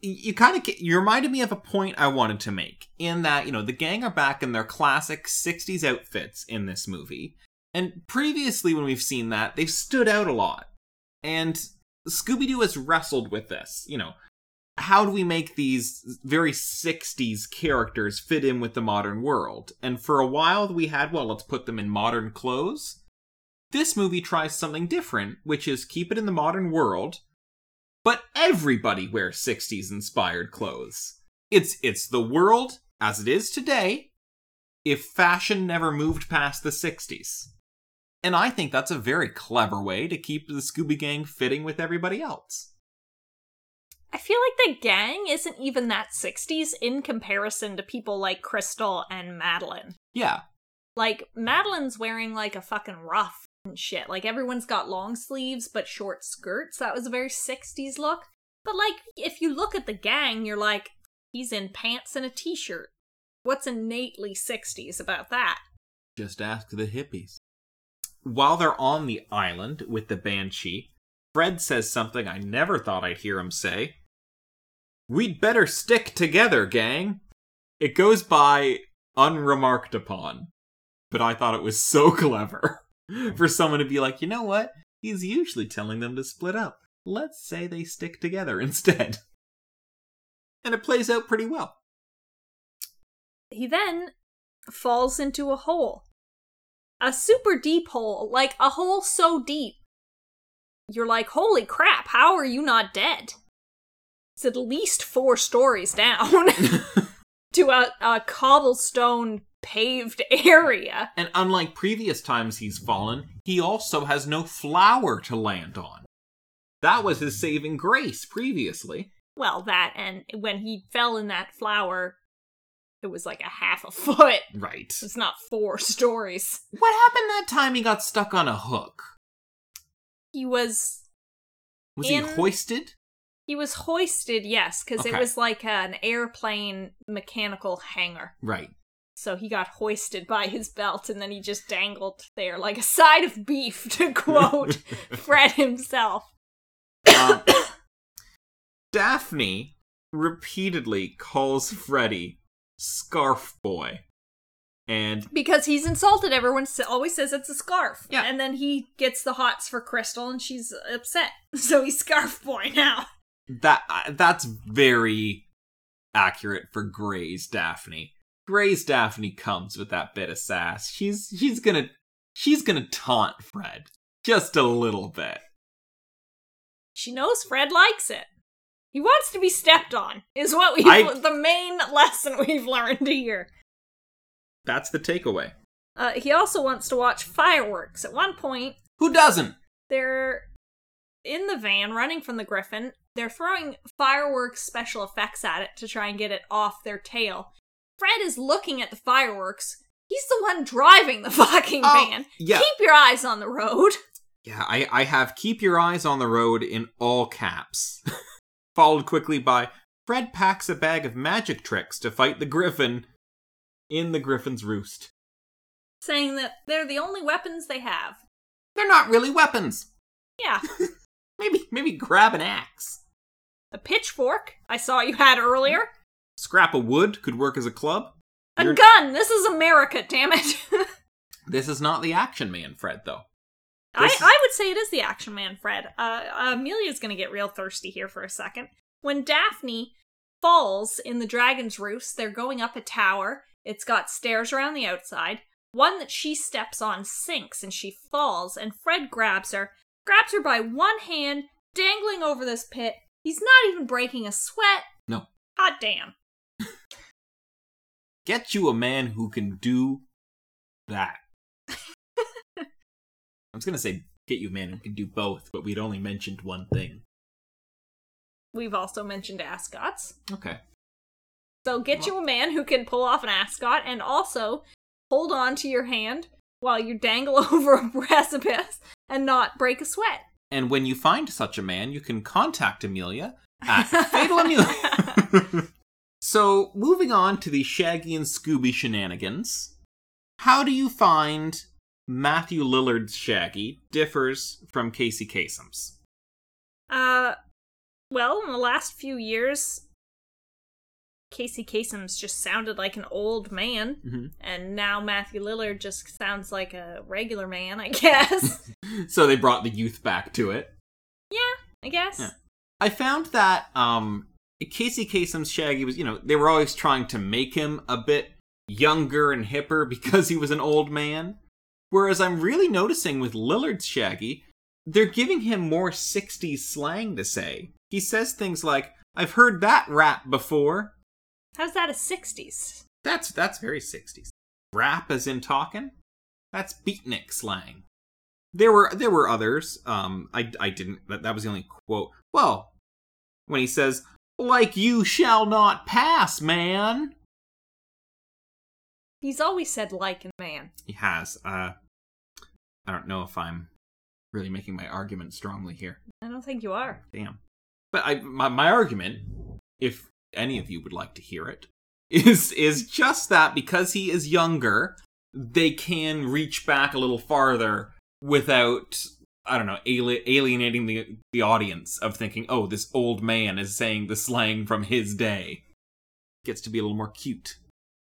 you kind of you reminded me of a point I wanted to make in that, you know, the gang are back in their classic sixties outfits in this movie. And previously when we've seen that, they've stood out a lot. And Scooby-Doo has wrestled with this, you know. How do we make these very sixties characters fit in with the modern world? And for a while we had, well, let's put them in modern clothes. This movie tries something different, which is keep it in the modern world, but everybody wears sixties-inspired clothes. It's it's the world as it is today if fashion never moved past the sixties. And I think that's a very clever way to keep the Scooby Gang fitting with everybody else. I feel like the gang isn't even that sixties in comparison to people like Crystal and Madeline. Yeah. Like, Madeline's wearing, like, a fucking ruff and shit. Like, everyone's got long sleeves but short skirts. That was a very sixties look. But, like, if you look at the gang, you're like, he's in pants and a t-shirt. What's innately sixties about that? Just ask the hippies. While they're on the island with the Banshee, Fred says something I never thought I'd hear him say. We'd better stick together, gang. It goes by unremarked upon. But I thought it was so clever for someone to be like, you know what? He's usually telling them to split up. Let's say they stick together instead. And it plays out pretty well. He then falls into a hole. A super deep hole, like a hole so deep. You're like, holy crap, how are you not dead? It's at least four stories down to a, a cobblestone paved area. And unlike previous times he's fallen, he also has no flower to land on. That was his saving grace previously. Well, that, and when he fell in that flower, it was like a half a foot. Right. It's not four stories. What happened that time he got stuck on a hook? He was... Was in... he hoisted? He was hoisted, yes, because okay. It was like an airplane mechanical hanger. Right. So he got hoisted by his belt, and then he just dangled there like a side of beef, to quote Fred himself. Um, Daphne repeatedly calls Freddy Scarf Boy. And because he's insulted, everyone always says it's a scarf. Yeah. And then he gets the hots for Crystal, and she's upset. So he's Scarf Boy now. That uh, That's very accurate for Grey's Daphne. Grey's Daphne comes with that bit of sass. She's she's gonna she's gonna taunt Fred just a little bit. She knows Fred likes it. He wants to be stepped on. Is what we I... the main lesson we've learned here. That's the takeaway. Uh, he also wants to watch fireworks. At one point... Who doesn't? They're in the van, running from the griffin. They're throwing fireworks special effects at it to try and get it off their tail. Fred is looking at the fireworks. He's the one driving the fucking oh, van. Yeah. Keep your eyes on the road. Yeah, I, I have keep your eyes on the road in all caps. Followed quickly by, Fred packs a bag of magic tricks to fight the griffin... in the griffin's roost. Saying that they're the only weapons they have. They're not really weapons. Yeah. maybe maybe grab an axe. A pitchfork I saw you had earlier. Scrap of wood could work as a club. A You're... gun! This is America, damn it. This is not the Action Man Fred, though. I, is... I would say it is the Action Man Fred. Uh, Amelia's gonna get real thirsty here for a second. When Daphne falls in the dragon's roost, they're going up a tower. It's got stairs around the outside. One that she steps on sinks and she falls, and Fred grabs her, grabs her by one hand, dangling over this pit. He's not even breaking a sweat. No. God damn. Get you a man who can do that. I was going to say get you a man who can do both, but we'd only mentioned one thing. We've also mentioned ascots. Okay. So get you a man who can pull off an ascot and also hold on to your hand while you dangle over a precipice and not break a sweat. And when you find such a man, you can contact Amelia at Fatal Amelia. So, moving on to the Shaggy and Scooby shenanigans. How do you find Matthew Lillard's Shaggy differs from Casey Kasem's? Uh, well, in the last few years... Casey Kasem's just sounded like an old man, mm-hmm. and now Matthew Lillard just sounds like a regular man, I guess. So they brought the youth back to it. Yeah, I guess. Yeah. I found that um, Casey Kasem's Shaggy was, you know, they were always trying to make him a bit younger and hipper because he was an old man. Whereas I'm really noticing with Lillard's Shaggy, they're giving him more sixties slang to say. He says things like, I've heard that rap before. How's that a sixties? That's that's very sixties. Rap as in talking? That's beatnik slang. There were there were others. Um, I, I didn't, that, that was the only quote. Well, when he says, like you shall not pass, man. He's always said like and man. He has. Uh, I don't know if I'm really making my argument strongly here. I don't think you are. Damn. But I, my, my argument, if any of you would like to hear it, is is just that because he is younger, they can reach back a little farther without, I don't know, ali- alienating the, the audience of thinking, oh, this old man is saying the slang from his day. Gets to be a little more cute.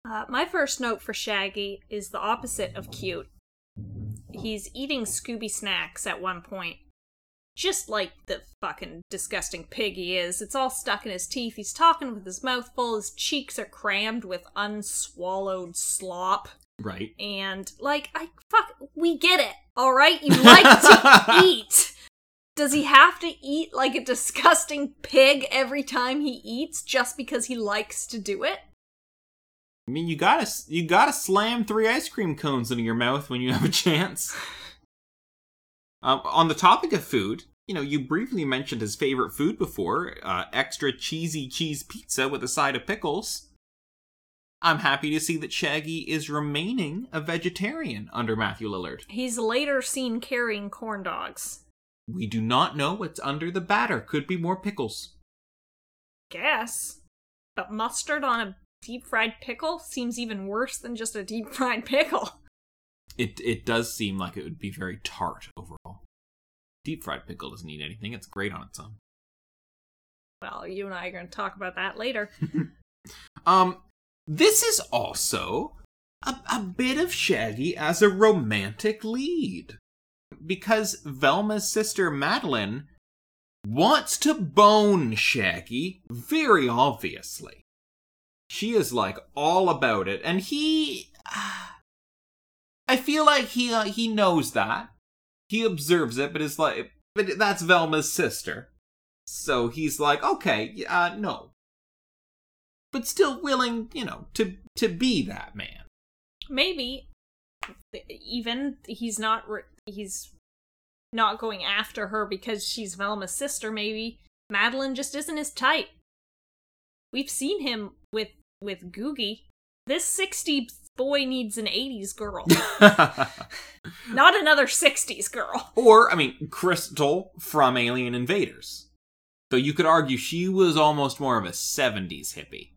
Uh, my first note for Shaggy is the opposite of cute. He's eating Scooby Snacks at one point. Just like the fucking disgusting pig he is. It's all stuck in his teeth. He's talking with his mouth full. His cheeks are crammed with unswallowed slop. Right. And, like, I fuck, we get it, all right? You like to eat. Does he have to eat like a disgusting pig every time he eats just because he likes to do it? I mean, you gotta, you gotta slam three ice cream cones into your mouth when you have a chance. Um, on the topic of food, you know, you briefly mentioned his favorite food before, uh, extra cheesy cheese pizza with a side of pickles. I'm happy to see that Shaggy is remaining a vegetarian under Matthew Lillard. He's later seen carrying corn dogs. We do not know what's under the batter. Could be more pickles. Guess. But mustard on a deep-fried pickle seems even worse than just a deep-fried pickle. It it does seem like it would be very tart overall. Deep fried pickle doesn't need anything. It's great on its own. Well, you and I are going to talk about that later. um, this is also a, a bit of Shaggy as a romantic lead. Because Velma's sister Madeline wants to bone Shaggy very obviously. She is like all about it. And he... Uh, I feel like he uh, he knows that. He observes it, but it's like, but that's Velma's sister. So he's like, okay, uh, no. But still willing, you know, to, to be that man. Maybe. Even he's not, re- he's not going after her because she's Velma's sister, maybe. Madeline just isn't his type. We've seen him with, with Googie. This sixty boy needs an eighties girl. Not another sixties girl. Or, I mean, Crystal from Alien Invaders. So you could argue she was almost more of a seventies hippie.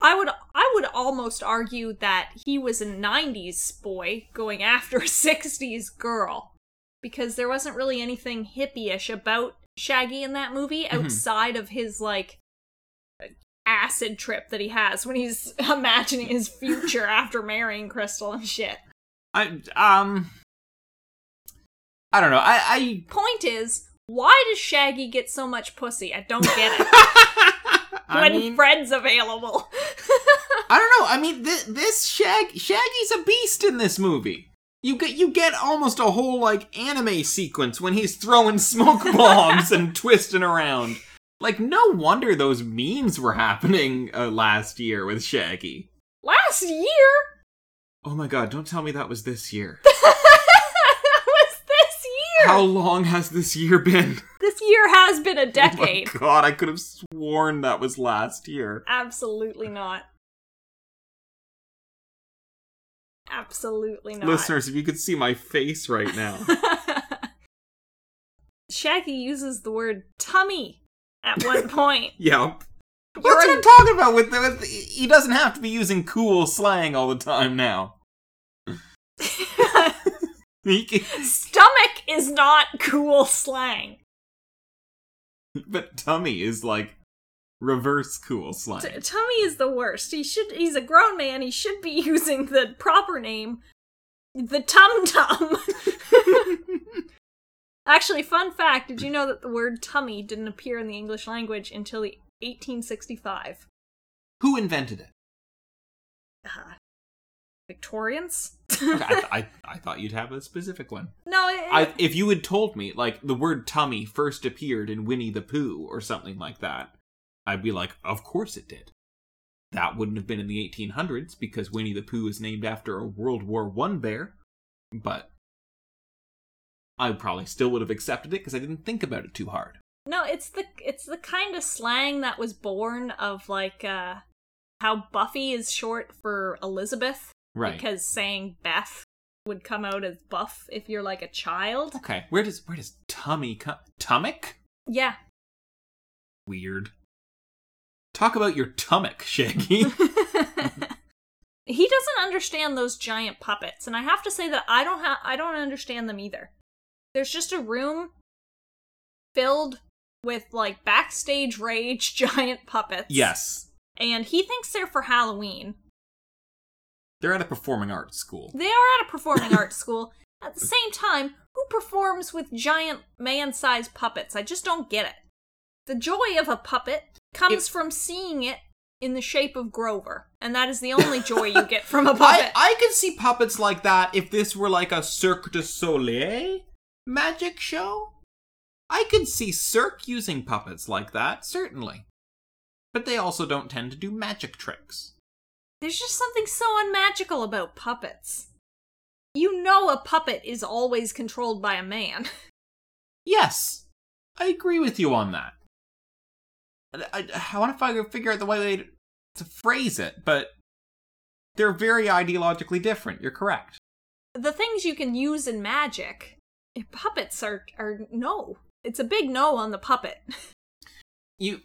I would I would almost argue that he was a nineties boy going after a sixties girl. Because there wasn't really anything hippie-ish about Shaggy in that movie mm-hmm. outside of his, like... acid trip that he has when he's imagining his future after marrying Crystal and shit. I, um... I don't know, I, I... Point is, why does Shaggy get so much pussy? I don't get it. When I mean, Fred's available. I don't know, I mean, th- this Shag... Shaggy's a beast in this movie. You get, you get almost a whole, like, anime sequence when he's throwing smoke bombs and twisting around. Like, no wonder those memes were happening uh, last year with Shaggy. Last year? Oh my god, don't tell me that was this year. That was this year! How long has this year been? This year has been a decade. Oh my god, I could have sworn that was last year. Absolutely not. Absolutely not. Listeners, if you could see my face right now. Shaggy uses the word tummy. At one point. Yep. That's what I'm talking about. With, with he doesn't have to be using cool slang all the time now. Stomach is not cool slang. But tummy is like Reverse cool slang. T- Tummy is the worst. He should. He's a grown man. He should be using the proper name, the Tum Tum. Actually, fun fact, did you know that the word tummy didn't appear in the English language until the eighteen sixty-five? Who invented it? Uh, Victorians? Okay, I, th- I, I thought you'd have a specific one. No, it, I, if you had told me, like, the word tummy first appeared in Winnie the Pooh or something like that, I'd be like, of course it did. That wouldn't have been in the eighteen hundreds, because Winnie the Pooh is named after a World War One bear, but I probably still would have accepted it because I didn't think about it too hard. No, it's the it's the kind of slang that was born of, like, uh, how Buffy is short for Elizabeth. Right. Because saying Beth would come out as Buff if you're, like, a child. Okay, where does where does tummy come? Tummick? Yeah. Weird. Talk about your tummick, Shaggy. He doesn't understand those giant puppets, and I have to say that I don't ha- I don't understand them either. There's just a room filled with, like, backstage rage giant puppets. Yes. And he thinks they're for Halloween. They're at a performing arts school. They are at a performing arts school. At the same time, who performs with giant man-sized puppets? I just don't get it. The joy of a puppet comes it- from seeing it in the shape of Grover, and that is the only joy you get from a puppet. I, I could see puppets like that if this were like a Cirque du Soleil magic show. I could see Cirque using puppets like that, certainly. But they also don't tend to do magic tricks. There's just something so unmagical about puppets. You know a puppet is always controlled by a man. Yes, I agree with you on that. I, I want to figure out the way to, to phrase it, but they're very ideologically different. You're correct. The things you can use in magic, puppets are, are no. It's a big no on the puppet. You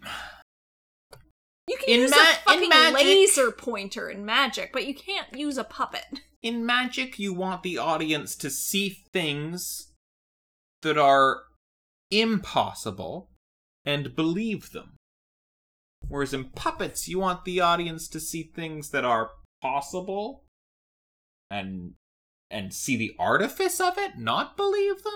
you can in use ma- a fucking magic, laser pointer in magic, but you can't use a puppet. In magic, you want the audience to see things that are impossible and believe them. Whereas in puppets, you want the audience to see things that are possible and and see the artifice of it, not believe them?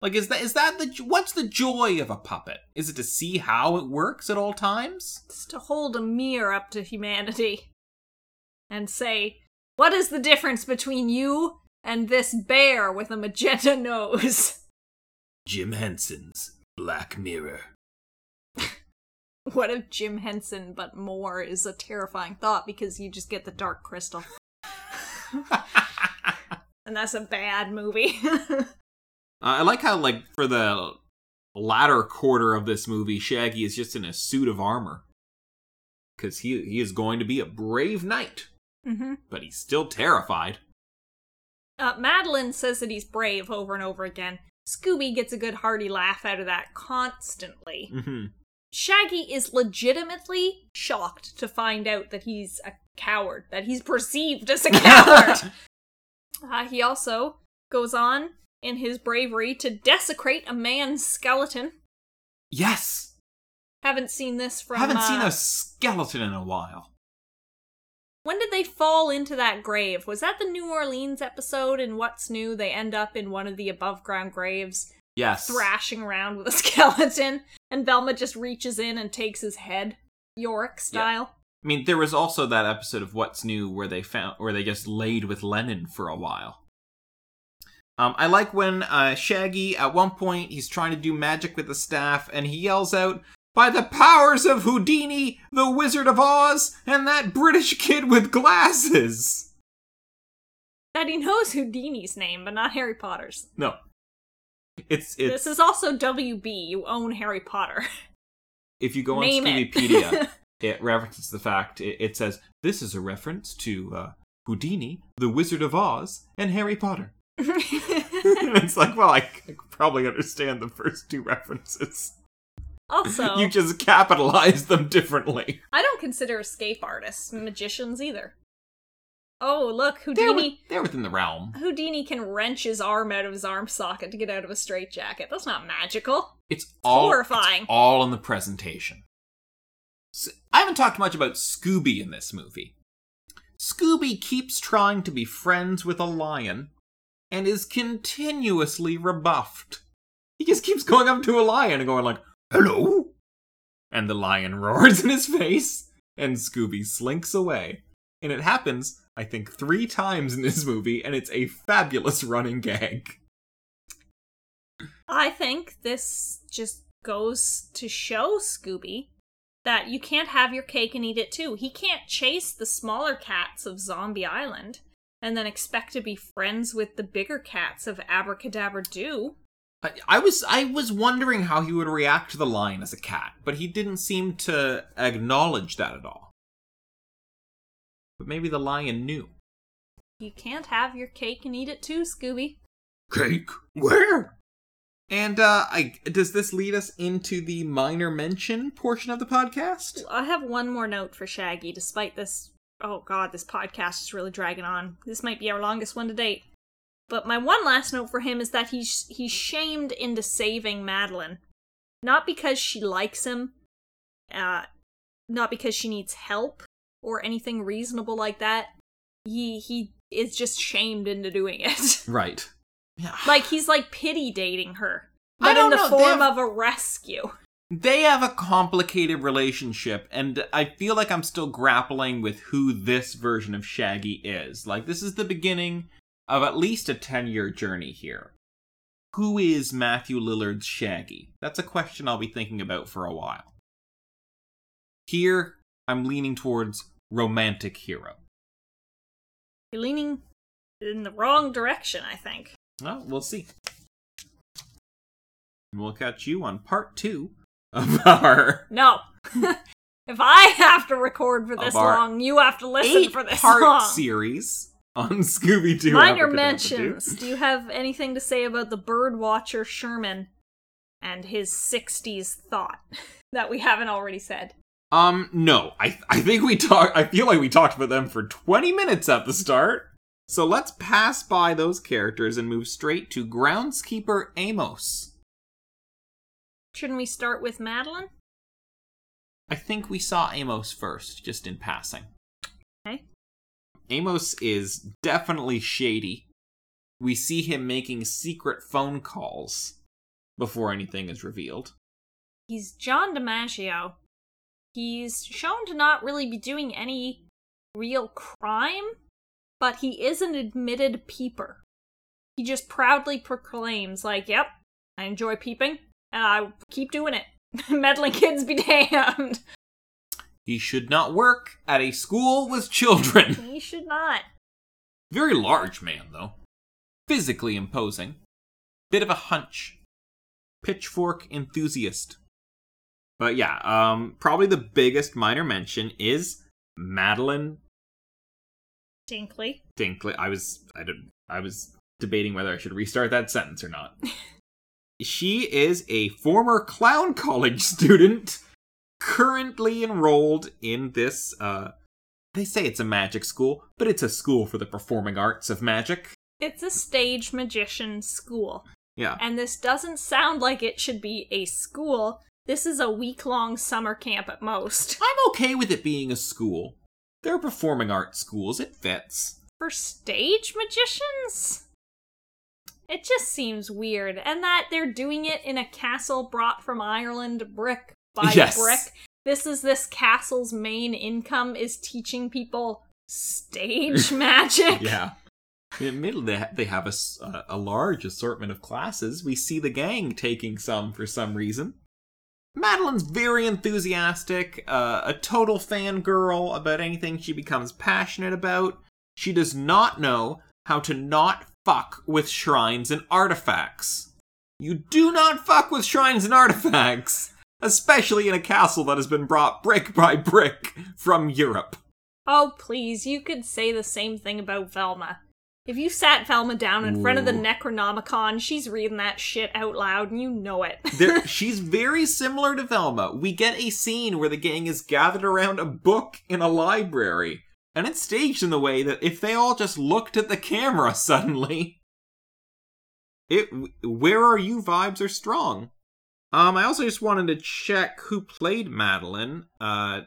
Like, is that is that the what's the joy of a puppet? Is it to see how it works at all times? It's to hold a mirror up to humanity and say, what is the difference between you and this bear with a magenta nose? Jim Henson's Black Mirror. What if Jim Henson, but more, is a terrifying thought because you just get the Dark Crystal. And that's a bad movie. uh, I like how, like, for the latter quarter of this movie, Shaggy is just in a suit of armor. Because he, he is going to be a brave knight. Mm-hmm. But he's still terrified. Uh, Madeline says that he's brave over and over again. Scooby gets a good hearty laugh out of that constantly. Mm-hmm. Shaggy is legitimately shocked to find out that he's a coward, that he's perceived as a coward. uh, he also goes on, in his bravery, to desecrate a man's skeleton. Yes! Haven't seen this from... Haven't uh, seen a skeleton in a while. When did they fall into that grave? Was that the New Orleans episode in What's New? They end up in one of the above-ground graves. Yes. Thrashing around with a skeleton, and Velma just reaches in and takes his head, Yorick style. Yeah. I mean, there was also that episode of What's New where they found, where they just laid with Lennon for a while. Um, I like when uh, Shaggy, at one point, he's trying to do magic with the staff, and he yells out, "By the powers of Houdini, the Wizard of Oz, and that British kid with glasses!" That he knows Houdini's name, but not Harry Potter's. No. It's, it's, this is also W B, you own Harry Potter. If you go on Scoobypedia, it. It references the fact, it, it says, this is a reference to uh, Houdini, the Wizard of Oz, and Harry Potter. It's like, well, I, I probably understand the first two references. Also, you just capitalize them differently. I don't consider escape artists magicians either. Oh, look, Houdini... They're, with, they're within the realm. Houdini can wrench his arm out of his arm socket to get out of a straitjacket. That's not magical. It's, it's all, horrifying. It's all in the presentation. I haven't talked much about Scooby in this movie. Scooby keeps trying to be friends with a lion and is continuously rebuffed. He just keeps going up to a lion and going like, "Hello?" And the lion roars in his face and Scooby slinks away. And it happens, I think, three times in this movie, and it's a fabulous running gag. I think this just goes to show Scooby that you can't have your cake and eat it too. He can't chase the smaller cats of Zombie Island and then expect to be friends with the bigger cats of Abracadabra Do. I, I was I was wondering how he would react to the lion as a cat, but he didn't seem to acknowledge that at all. But maybe the lion knew. You can't have your cake and eat it too, Scooby. Cake? Where? And uh, I, does this lead us into the minor mention portion of the podcast? I have one more note for Shaggy, despite this... Oh god, this podcast is really dragging on. This might be our longest one to date. But my one last note for him is that he's, he's shamed into saving Madeline. Not because she likes him, uh, not because she needs help, or anything reasonable like that. He he is just shamed into doing it. Right. Yeah. Like, he's like pity dating her. But I don't in the know. form have, of a rescue. They have a complicated relationship, and I feel like I'm still grappling with who this version of Shaggy is. Like, this is the beginning of at least a ten-year journey here. Who is Matthew Lillard's Shaggy? That's a question I'll be thinking about for a while. Here, I'm leaning towards romantic hero. You're leaning in the wrong direction, I think. Well, we'll see. And we'll catch you on part two of our... No. If I have to record for this long, you have to listen for this long. Eight-part series on Scooby-Doo. Minor mentions. Do you have anything to say about the bird watcher Sherman and his sixties thought that we haven't already said? Um, no. I I think we talked... I feel like we talked about them for twenty minutes at the start. So let's pass by those characters and move straight to Groundskeeper Amos. Shouldn't we start with Madeline? I think we saw Amos first, just in passing. Okay. Amos is definitely shady. We see him making secret phone calls before anything is revealed. He's John DiMaggio. He's shown to not really be doing any real crime. But he is an admitted peeper. He just proudly proclaims, like, yep, I enjoy peeping, and I keep doing it. Meddling kids be damned. He should not work at a school with children. He should not. Very large man, though. Physically imposing. Bit of a hunch. Pitchfork enthusiast. But yeah, um, probably the biggest minor mention is Madeline Dinkley. Dinkley. I was I, did, I was debating whether I should restart that sentence or not. She is a former clown college student currently enrolled in this, uh, they say it's a magic school, but it's a school for the performing arts of magic. It's a stage magician school. Yeah. And this doesn't sound like it should be a school. This is a week-long summer camp at most. I'm okay with it being a school. They're performing arts schools, it fits. For stage magicians? It just seems weird. And that they're doing it in a castle brought from Ireland, brick by yes. brick. This is this castle's main income, is teaching people stage magic. Yeah. In the middle, they have a, a large assortment of classes. We see the gang taking some for some reason. Madeline's very enthusiastic, uh, a total fangirl about anything she becomes passionate about. She does not know how to not fuck with shrines and artifacts. You do not fuck with shrines and artifacts, especially in a castle that has been brought brick by brick from Europe. Oh, please, you could say the same thing about Velma. If you sat Velma down in Ooh. front of the Necronomicon, she's reading that shit out loud, and you know it. There, she's very similar to Velma. We get a scene where the gang is gathered around a book in a library, and it's staged in the way that if they all just looked at the camera suddenly, it where are you vibes are strong. Um, I also just wanted to check who played Madeline. Uh,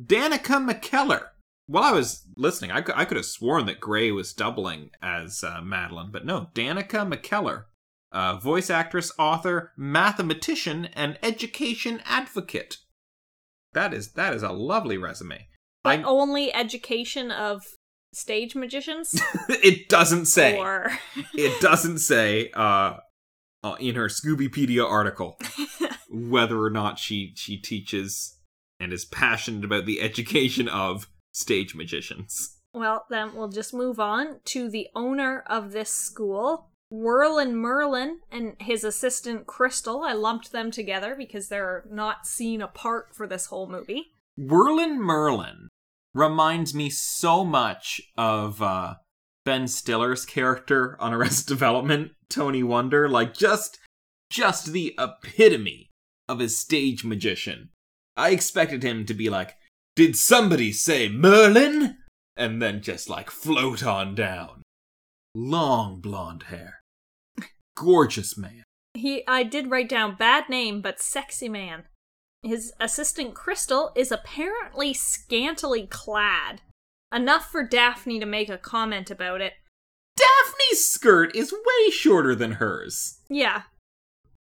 Danica McKellar. While I was listening, I, I could have sworn that Gray was doubling as uh, Madeline, but no, Danica McKellar. Uh, voice actress, author, mathematician, and education advocate. That is that is a lovely resume. But I... only education of stage magicians? It doesn't say. Or... it doesn't say uh, uh, in her Scoobypedia article whether or not she, she teaches and is passionate about the education of stage magicians. Well, then we'll just move on to the owner of this school, Whirlin' Merlin, and his assistant Crystal. I lumped them together because they're not seen apart for this whole movie. Whirlin' Merlin reminds me so much of uh, Ben Stiller's character on Arrested Development, Tony Wonder. Like, just, just the epitome of a stage magician. I expected him to be like, "Did somebody say Merlin?" And then just, like, float on down. Long blonde hair. Gorgeous man. He, I did write down bad name, but sexy man. His assistant Crystal is apparently scantily clad. Enough for Daphne to make a comment about it. Daphne's skirt is way shorter than hers. Yeah.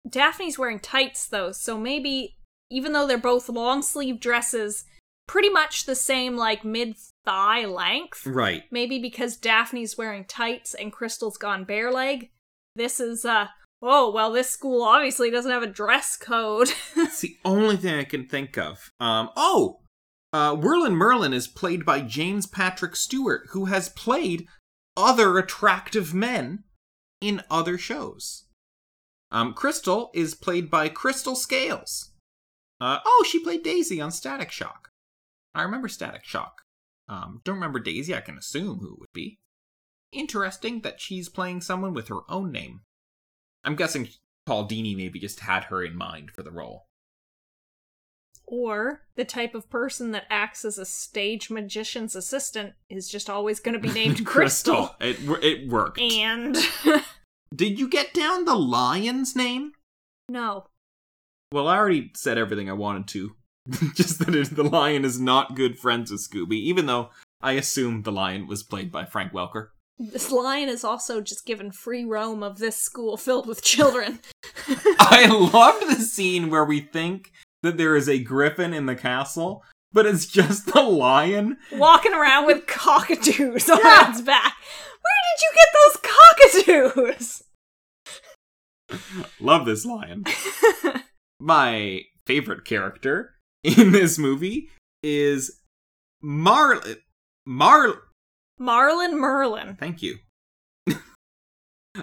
Daphne's wearing tights, though, so maybe, even though they're both long-sleeve dresses, pretty much the same, like, mid-thigh length. Right. Maybe because Daphne's wearing tights and Crystal's gone bare leg. This is, uh, oh, well, this school obviously doesn't have a dress code. It's the only thing I can think of. Um, oh! Uh, Whirlin' Merlin is played by James Patrick Stewart, who has played other attractive men in other shows. Um, Crystal is played by Crystal Scales. Uh, oh, she played Daisy on Static Shock. I remember Static Shock. Um, don't remember Daisy, I can assume who it would be. Interesting that she's playing someone with her own name. I'm guessing Paul Dini maybe just had her in mind for the role. Or the type of person that acts as a stage magician's assistant is just always going to be named Crystal. Crystal. It, it worked. And... Did you get down the lion's name? No. Well, I already said everything I wanted to. Just that it, the lion is not good friends with Scooby, even though I assume the lion was played by Frank Welker. This lion is also just given free roam of this school filled with children. I loved the scene where we think that there is a griffin in the castle, but it's just the lion walking around with cockatoos on yeah. its back. Where did you get those cockatoos? Love this lion. My favorite character in this movie is Marlin. Marlin. Marlin Merlin. Thank you.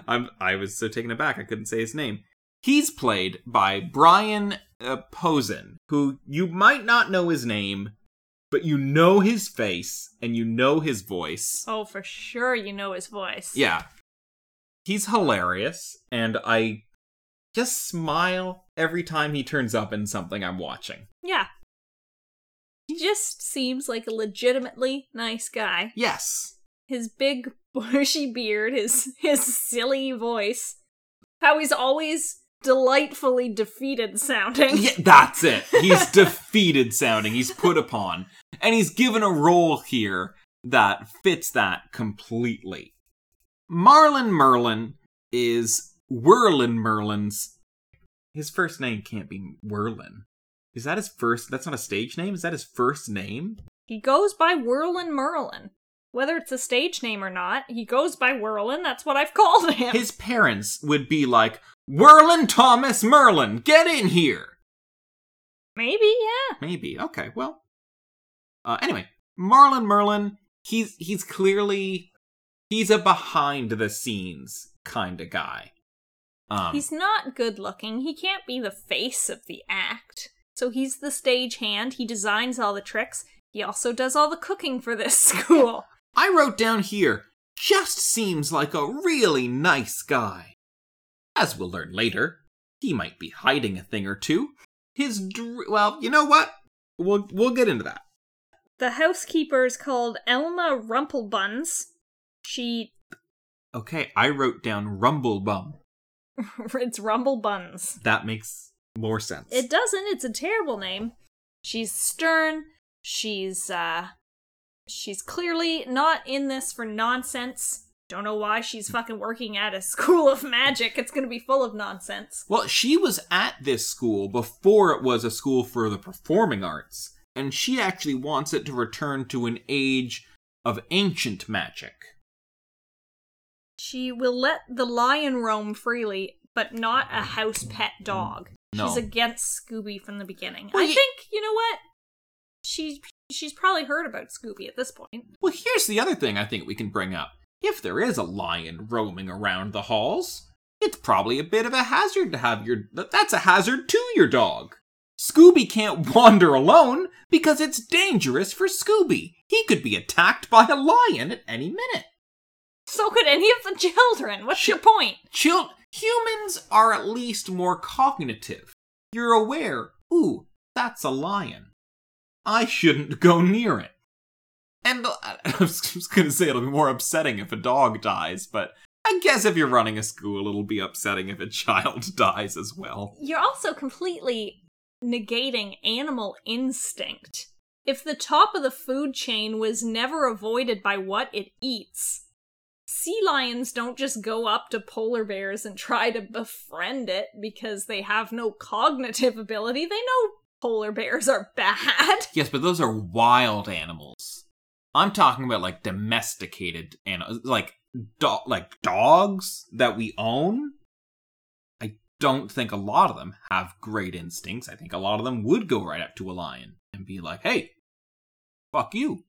I'm, I was so taken aback I couldn't say his name. He's played by Brian uh, Posen, who you might not know his name, but you know his face and you know his voice. Oh, for sure you know his voice. Yeah. He's hilarious, and I just smile every time he turns up in something I'm watching. Yeah. He just seems like a legitimately nice guy. Yes. His big bushy beard, his his silly voice, how he's always delightfully defeated sounding. Yeah, that's it. He's defeated sounding. He's put upon. And he's given a role here that fits that completely. Marlin Merlin is Whirlin' Merlin's... His first name can't be Whirlin'. Is that his first... That's not a stage name? Is that his first name? He goes by Whirlin' Merlin. Whether it's a stage name or not, he goes by Whirlin'. That's what I've called him. His parents would be like, "Whirlin' Thomas Merlin, get in here!" Maybe, yeah. Maybe, okay, well. Uh, anyway, Marlin Merlin, he's, he's clearly... He's a behind-the-scenes kind of guy. Um, he's not good looking. He can't be the face of the act. So he's the stagehand. He designs all the tricks. He also does all the cooking for this school. I wrote down here, just seems like a really nice guy. As we'll learn later, he might be hiding a thing or two. His, dr- well, you know what? We'll, we'll get into that. The housekeeper is called Elma Rumplebuns. She... Okay, I wrote down Rumblebum. It's Rumblebuns. That makes more sense. It doesn't. It's a terrible name. She's stern. She's, uh, she's clearly not in this for nonsense. Don't know why she's fucking working at a school of magic. It's gonna be full of nonsense. Well, she was at this school before it was a school for the performing arts, and she actually wants it to return to an age of ancient magic. She will let the lion roam freely, but not a house pet dog. No. She's against Scooby from the beginning. Well, I he- think, you know what? She, she's probably heard about Scooby at this point. Well, here's the other thing I think we can bring up. If there is a lion roaming around the halls, it's probably a bit of a hazard to have your... That's a hazard to your dog. Scooby can't wander alone because it's dangerous for Scooby. He could be attacked by a lion at any minute. So could any of the children. What's Ch- your point? Chil- humans are at least more cognitive. You're aware, ooh, that's a lion. I shouldn't go near it. And I was just going to say it'll be more upsetting if a dog dies, but I guess if you're running a school, it'll be upsetting if a child dies as well. You're also completely negating animal instinct. If the top of the food chain was never avoided by what it eats, sea lions don't just go up to polar bears and try to befriend it because they have no cognitive ability. They know polar bears are bad. Yes, but those are wild animals. I'm talking about, like, domesticated animals, like, do- like dogs that we own. I don't think a lot of them have great instincts. I think a lot of them would go right up to a lion and be like, hey, fuck you.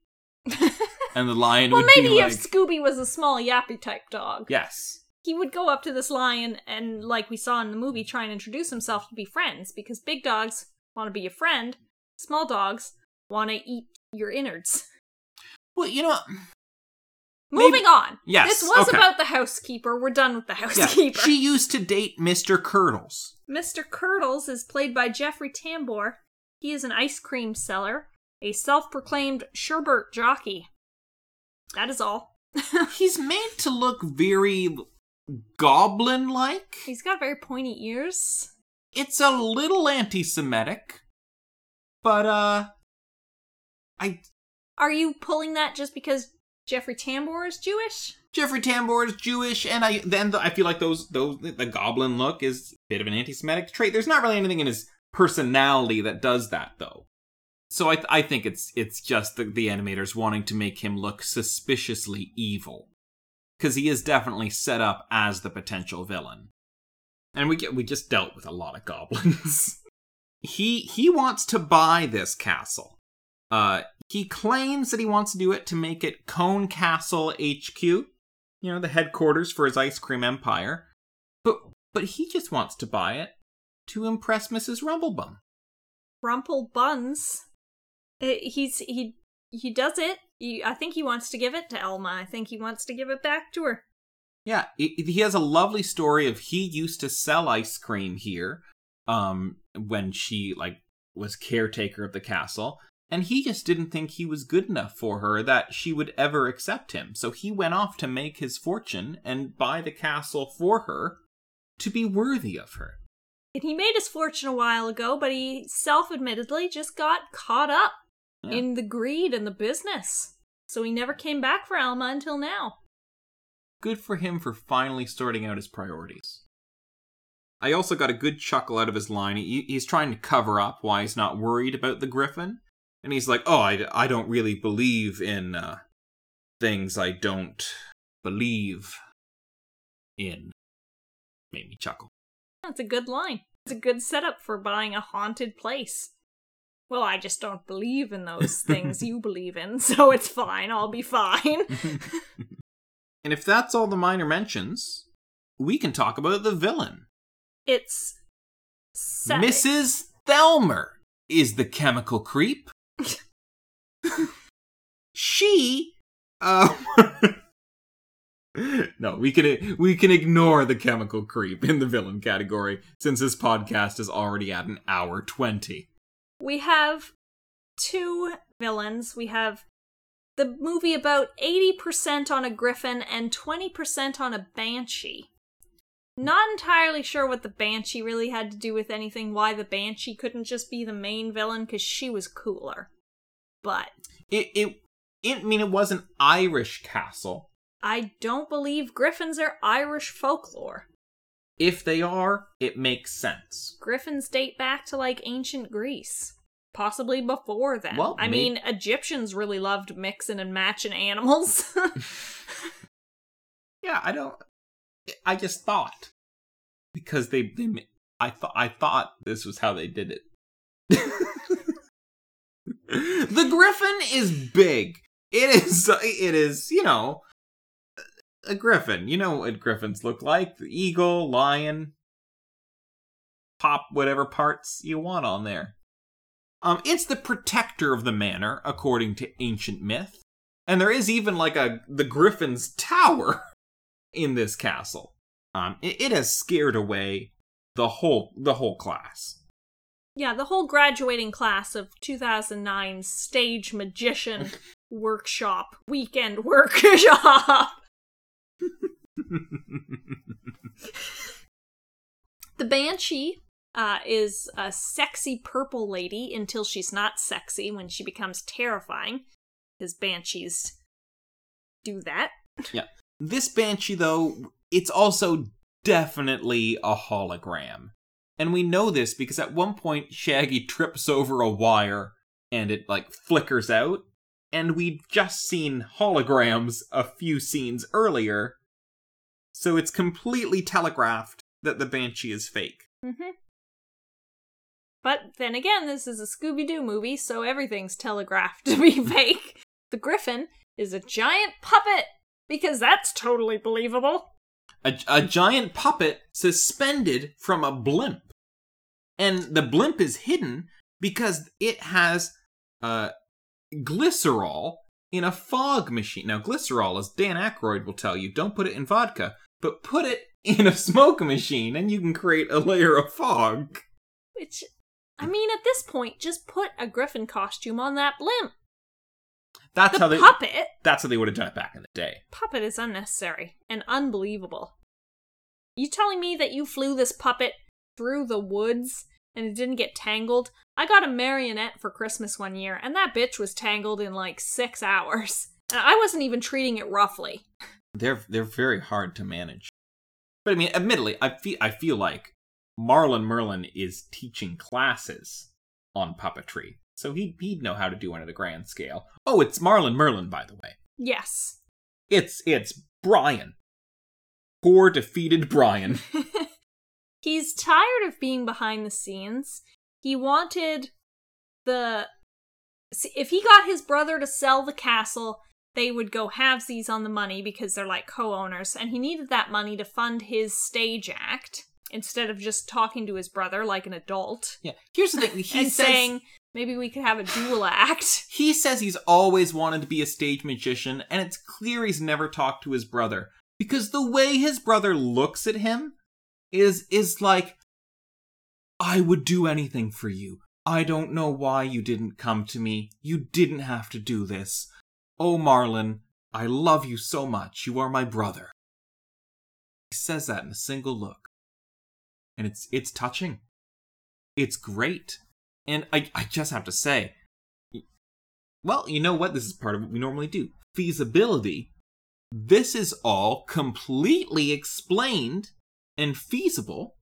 And the lion well, would be like... Well, maybe if Scooby was a small yappy-type dog. Yes. He would go up to this lion and, like we saw in the movie, try and introduce himself to be friends, because big dogs want to be your friend, small dogs want to eat your innards. Well, you know... Maybe, Moving on. Yes. This was okay. about the housekeeper. We're done with the housekeeper. Yeah. She used to date Mister Curdles. Mister Curdles is played by Jeffrey Tambor. He is an ice cream seller, a self-proclaimed sherbet jockey. That is all. He's made to look very goblin-like. He's got very pointy ears. It's a little anti-Semitic, but, uh... I... Are you pulling that just because Jeffrey Tambor is Jewish? Jeffrey Tambor is Jewish, and I then the, I feel like those those the goblin look is a bit of an anti-Semitic trait. There's not really anything in his personality that does that, though. So I I think it's it's just the, the animators wanting to make him look suspiciously evil, because he is definitely set up as the potential villain, and we get, we just dealt with a lot of goblins. he he wants to buy this castle. Uh. He claims that he wants to do it to make it Cone Castle H Q, you know, the headquarters for his ice cream empire, but but he just wants to buy it to impress Missus Rumplebum. Rumplebuns. He's he he does it. He, I think he wants to give it to Elma. I think he wants to give it back to her. Yeah, he has a lovely story of he used to sell ice cream here, um, when she like was caretaker of the castle. And he just didn't think he was good enough for her that she would ever accept him. So he went off to make his fortune and buy the castle for her to be worthy of her. And he made his fortune a while ago, but he self-admittedly just got caught up yeah. in the greed and the business. So he never came back for Alma until now. Good for him for finally sorting out his priorities. I also got a good chuckle out of his line. He, he's trying to cover up why he's not worried about the griffin. And he's like, oh, I, I don't really believe in uh, things I don't believe in. Made me chuckle. That's a good line. It's a good setup for buying a haunted place. Well, I just don't believe in those things you believe in, so it's fine. I'll be fine. And if that's all the minor mentions, we can talk about the villain. It's... Set. Missus Thelmer is the chemical creep. She, uh, no, we can we can ignore the chemical creep in the villain category since this podcast is already at an hour twenty. We have two villains. We have the movie about eighty percent on a griffin and twenty percent on a banshee. Not entirely sure what the Banshee really had to do with anything, why the Banshee couldn't just be the main villain, because she was cooler. But... It, it, it, I mean, it was an Irish castle. I don't believe griffins are Irish folklore. If they are, it makes sense. Griffins date back to, like, ancient Greece. Possibly before then. Well, I maybe... mean, Egyptians really loved mixing and matching animals. Yeah, I don't... I just thought, because they, they I thought, I thought this was how they did it. The griffin is big. It is, it is, you know, a griffin. You know what griffins look like: the eagle, lion. Pop whatever parts you want on there. Um, it's the protector of the manor, according to ancient myth, and there is even like a the griffin's tower. In this castle, um, it, it has scared away the whole the whole class. Yeah, the whole graduating class of two thousand nine stage magician workshop weekend workshop. The Banshee uh, is a sexy purple lady until she's not sexy, when she becomes terrifying, because banshees do that. Yeah. This Banshee, though, it's also definitely a hologram. And we know this because at one point, Shaggy trips over a wire and it, like, flickers out. And we've just seen holograms a few scenes earlier. So it's completely telegraphed that the Banshee is fake. Mm-hmm. But then again, this is a Scooby-Doo movie, so everything's telegraphed to be fake. The Griffin is a giant puppet. Because that's totally believable. A, a giant puppet suspended from a blimp. And the blimp is hidden because it has uh, glycerol in a fog machine. Now, glycerol, as Dan Aykroyd will tell you, don't put it in vodka, but put it in a smoke machine and you can create a layer of fog. Which, I mean, at this point, just put a griffin costume on that blimp. That's the how they, puppet? That's how they would have done it back in the day. Puppet is unnecessary and unbelievable. You telling me that you flew this puppet through the woods and it didn't get tangled? I got a marionette for Christmas one year, and that bitch was tangled in like six hours. And I wasn't even treating it roughly. They're they're very hard to manage. But I mean, admittedly, I feel, I feel like Marlon Merlin is teaching classes on puppetry. So he'd, he'd know how to do one at a grand scale. Oh, it's Marlon Merlin, by the way. Yes. It's it's Brian. Poor defeated Brian. He's tired of being behind the scenes. He wanted the... If he got his brother to sell the castle, they would go halvesies on the money because they're like co-owners. And he needed that money to fund his stage act instead of just talking to his brother like an adult. Yeah. Here's the thing. He's and says- saying... Maybe we could have a dual act. He says he's always wanted to be a stage magician, and it's clear he's never talked to his brother. Because the way his brother looks at him is is like, I would do anything for you. I don't know why you didn't come to me. You didn't have to do this. Oh, Marlon, I love you so much. You are my brother. He says that in a single look. And it's it's touching. It's great. And I, I just have to say, well, you know what? This is part of what we normally do. Feasibility. This is all completely explained and feasible.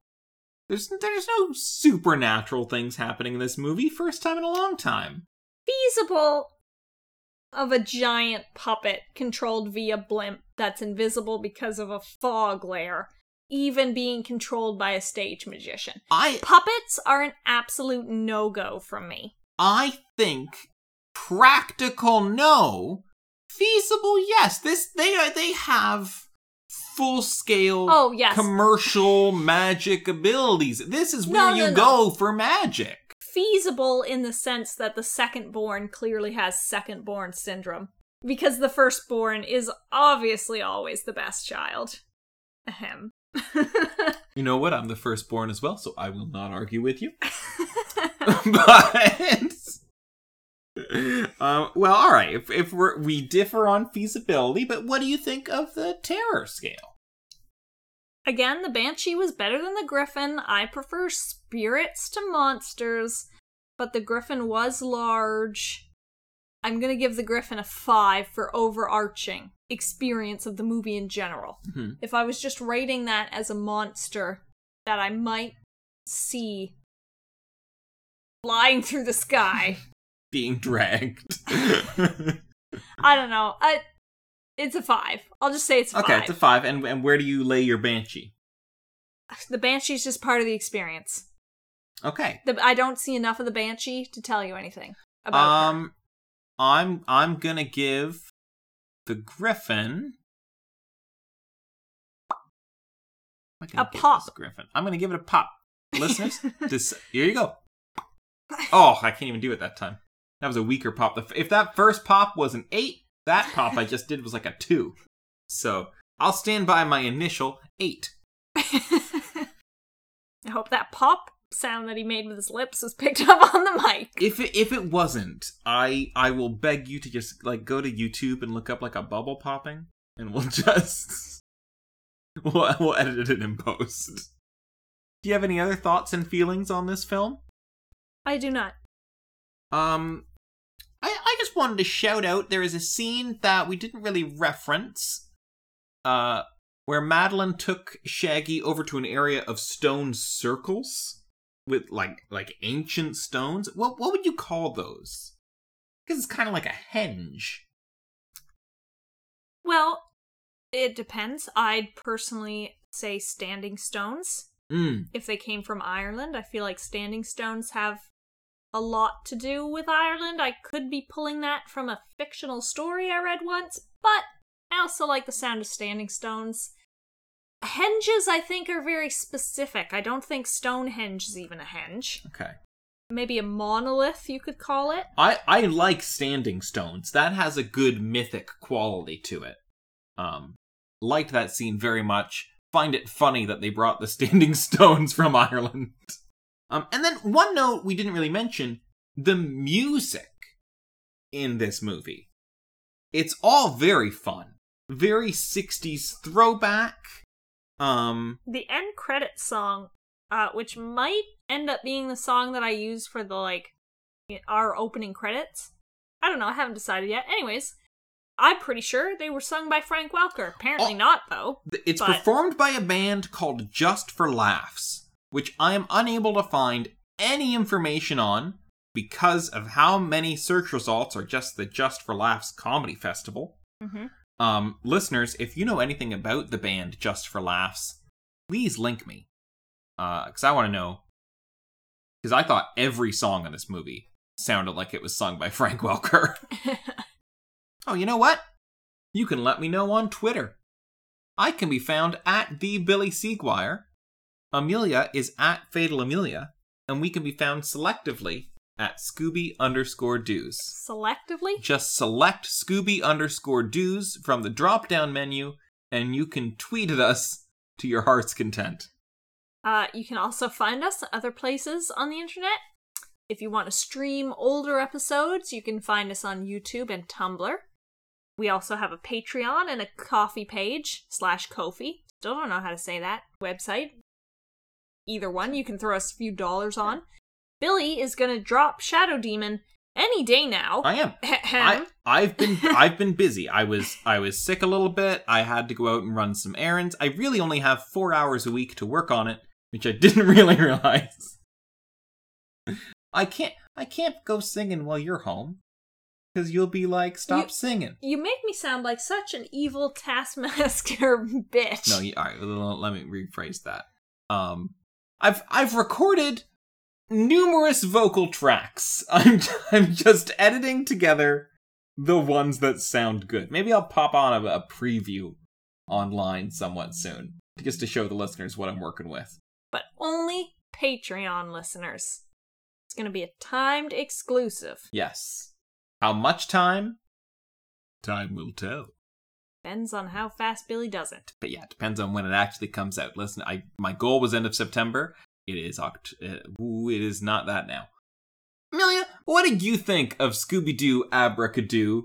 There's, there's no supernatural things happening in this movie. First time in a long time. Feasible of a giant puppet controlled via blimp that's invisible because of a fog layer. Even being controlled by a stage magician. I, Puppets are an absolute no-go from me. I think practical no, feasible yes. This they are, they have full-scale oh, yes. commercial magic abilities. This is where no, you no, go no. for magic. Feasible in the sense that the second-born clearly has second-born syndrome. Because the first-born is obviously always the best child. Ahem. You know what? I'm the firstborn as well, so I will not argue with you. But um, well, all right. If if we're, we differ on feasibility, but what do you think of the terror scale? Again, the Banshee was better than the Griffin. I prefer spirits to monsters, but the Griffin was large. I'm going to give the Griffin a five for overarching experience of the movie in general. Mm-hmm. If I was just rating that as a monster that I might see flying through the sky. Being dragged. I don't know. I... It's a five. I'll just say it's a okay, five. Okay, it's a five. And and where do you lay your Banshee? The Banshee's just part of the experience. Okay. The, I don't see enough of the Banshee to tell you anything about Um, her. I'm I'm gonna give the Griffin a pop. Griffin. I'm gonna give it a pop. Listeners, this here you go. Oh, I can't even do it that time. That was a weaker pop. If that first pop was an eight. That pop I just did was like a two. So I'll stand by my initial eight. I hope that pop sound that he made with his lips was picked up on the mic. If it, if it wasn't, I I will beg you to just like go to YouTube and look up like a bubble popping, and we'll just we'll, we'll edit it in post. Do you have any other thoughts and feelings on this film? I do not. Um... I just wanted to shout out, there is a scene that we didn't really reference, uh, where Madeline took Shaggy over to an area of stone circles with, like, like ancient stones. What what would you call those? Because it's kind of like a henge. Well, it depends. I'd personally say standing stones. Mm. If they came from Ireland, I feel like standing stones have a lot to do with Ireland. I could be pulling that from a fictional story I read once, but I also like the sound of standing stones. Henges, I think, are very specific. I don't think Stonehenge is even a henge. Okay. Maybe a monolith, you could call it. I, I like standing stones. That has a good mythic quality to it. Um, liked that scene very much. Find it funny that they brought the standing stones from Ireland. Um, and then one note we didn't really mention, the music in this movie. It's all very fun. Very sixties throwback. Um, the end credit song, uh, which might end up being the song that I use for the, like, our opening credits. I don't know, I haven't decided yet. Anyways, I'm pretty sure they were sung by Frank Welker. Apparently oh, not, though. It's but... performed by a band called Just for Laughs, which I am unable to find any information on because of how many search results are just the Just for Laughs Comedy Festival. Mm-hmm. Um, listeners, if you know anything about the band Just for Laughs, please link me. Because uh, I want to know. Because I thought every song in this movie sounded like it was sung by Frank Welker. Oh, you know what? You can let me know on Twitter. I can be found at the Billy Seaguire. Amelia is at Fatal Amelia, and we can be found selectively at Scooby underscore Doos. Selectively? Just select Scooby underscore Doos from the drop-down menu, and you can tweet at us to your heart's content. Uh, you can also find us other places on the internet. If you want to stream older episodes, you can find us on YouTube and Tumblr. We also have a Patreon and a Ko-fi page, slash Ko-fi. Still don't know how to say that website. Either one, you can throw us a few dollars on. Billy is gonna drop Shadow Demon any day now. I am. I, I've been I've been busy. I was I was sick a little bit. I had to go out and run some errands. I really only have four hours a week to work on it, which I didn't really realize. I can't I can't go singing while you're home, because you'll be like, stop you, singing. You make me sound like such an evil taskmaster bitch. No, you, all right. Let me rephrase that. Um. I've I've recorded numerous vocal tracks. I'm I'm just editing together the ones that sound good. Maybe I'll pop on a, a preview online somewhat soon, just to show the listeners what I'm working with. But only Patreon listeners. It's going to be a timed exclusive. Yes. How much time? Time will tell. Depends on how fast Billy does it. But yeah, it depends on when it actually comes out. Listen, I my goal was end of September. It is Oct- uh, ooh, it is not that now. Amelia, what did you think of Scooby-Doo Abracadoo?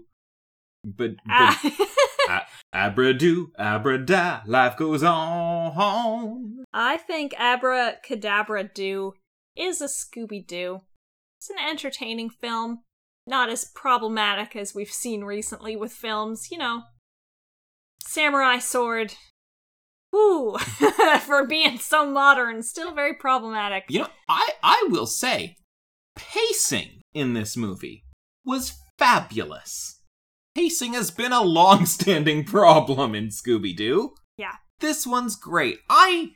But, but ah. A- Abra do, Abra da, life goes on. I think Abracadabra Do is a Scooby-Doo. It's an entertaining film. Not as problematic as we've seen recently with films, you know. Samurai sword. Ooh, for being so modern, still very problematic. You know, I, I will say, pacing in this movie was fabulous. Pacing has been a long-standing problem in Scooby-Doo. Yeah. This one's great. I,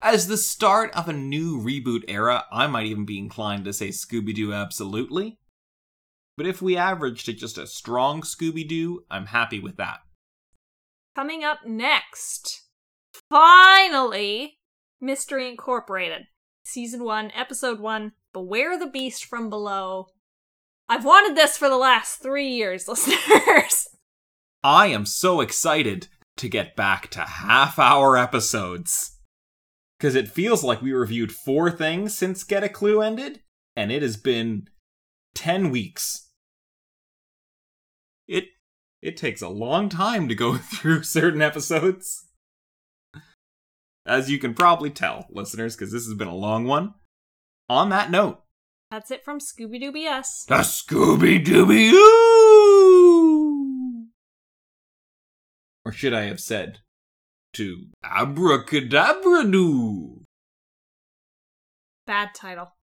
as the start of a new reboot era, I might even be inclined to say Scooby-Doo absolutely. But if we average to just a strong Scooby-Doo, I'm happy with that. Coming up next... Finally, Mystery Incorporated. Season one, Episode one, Beware the Beast from Below. I've wanted this for the last three years, listeners. I am so excited to get back to half-hour episodes. Because it feels like we reviewed four things since Get a Clue ended, and it has been ten weeks. It, it takes a long time to go through certain episodes. As you can probably tell, listeners, because this has been a long one. On that note. That's it from Scooby-Doo B S. The Scooby-Dooby-Doo! Or should I have said, to Abracadabra Do? Bad title.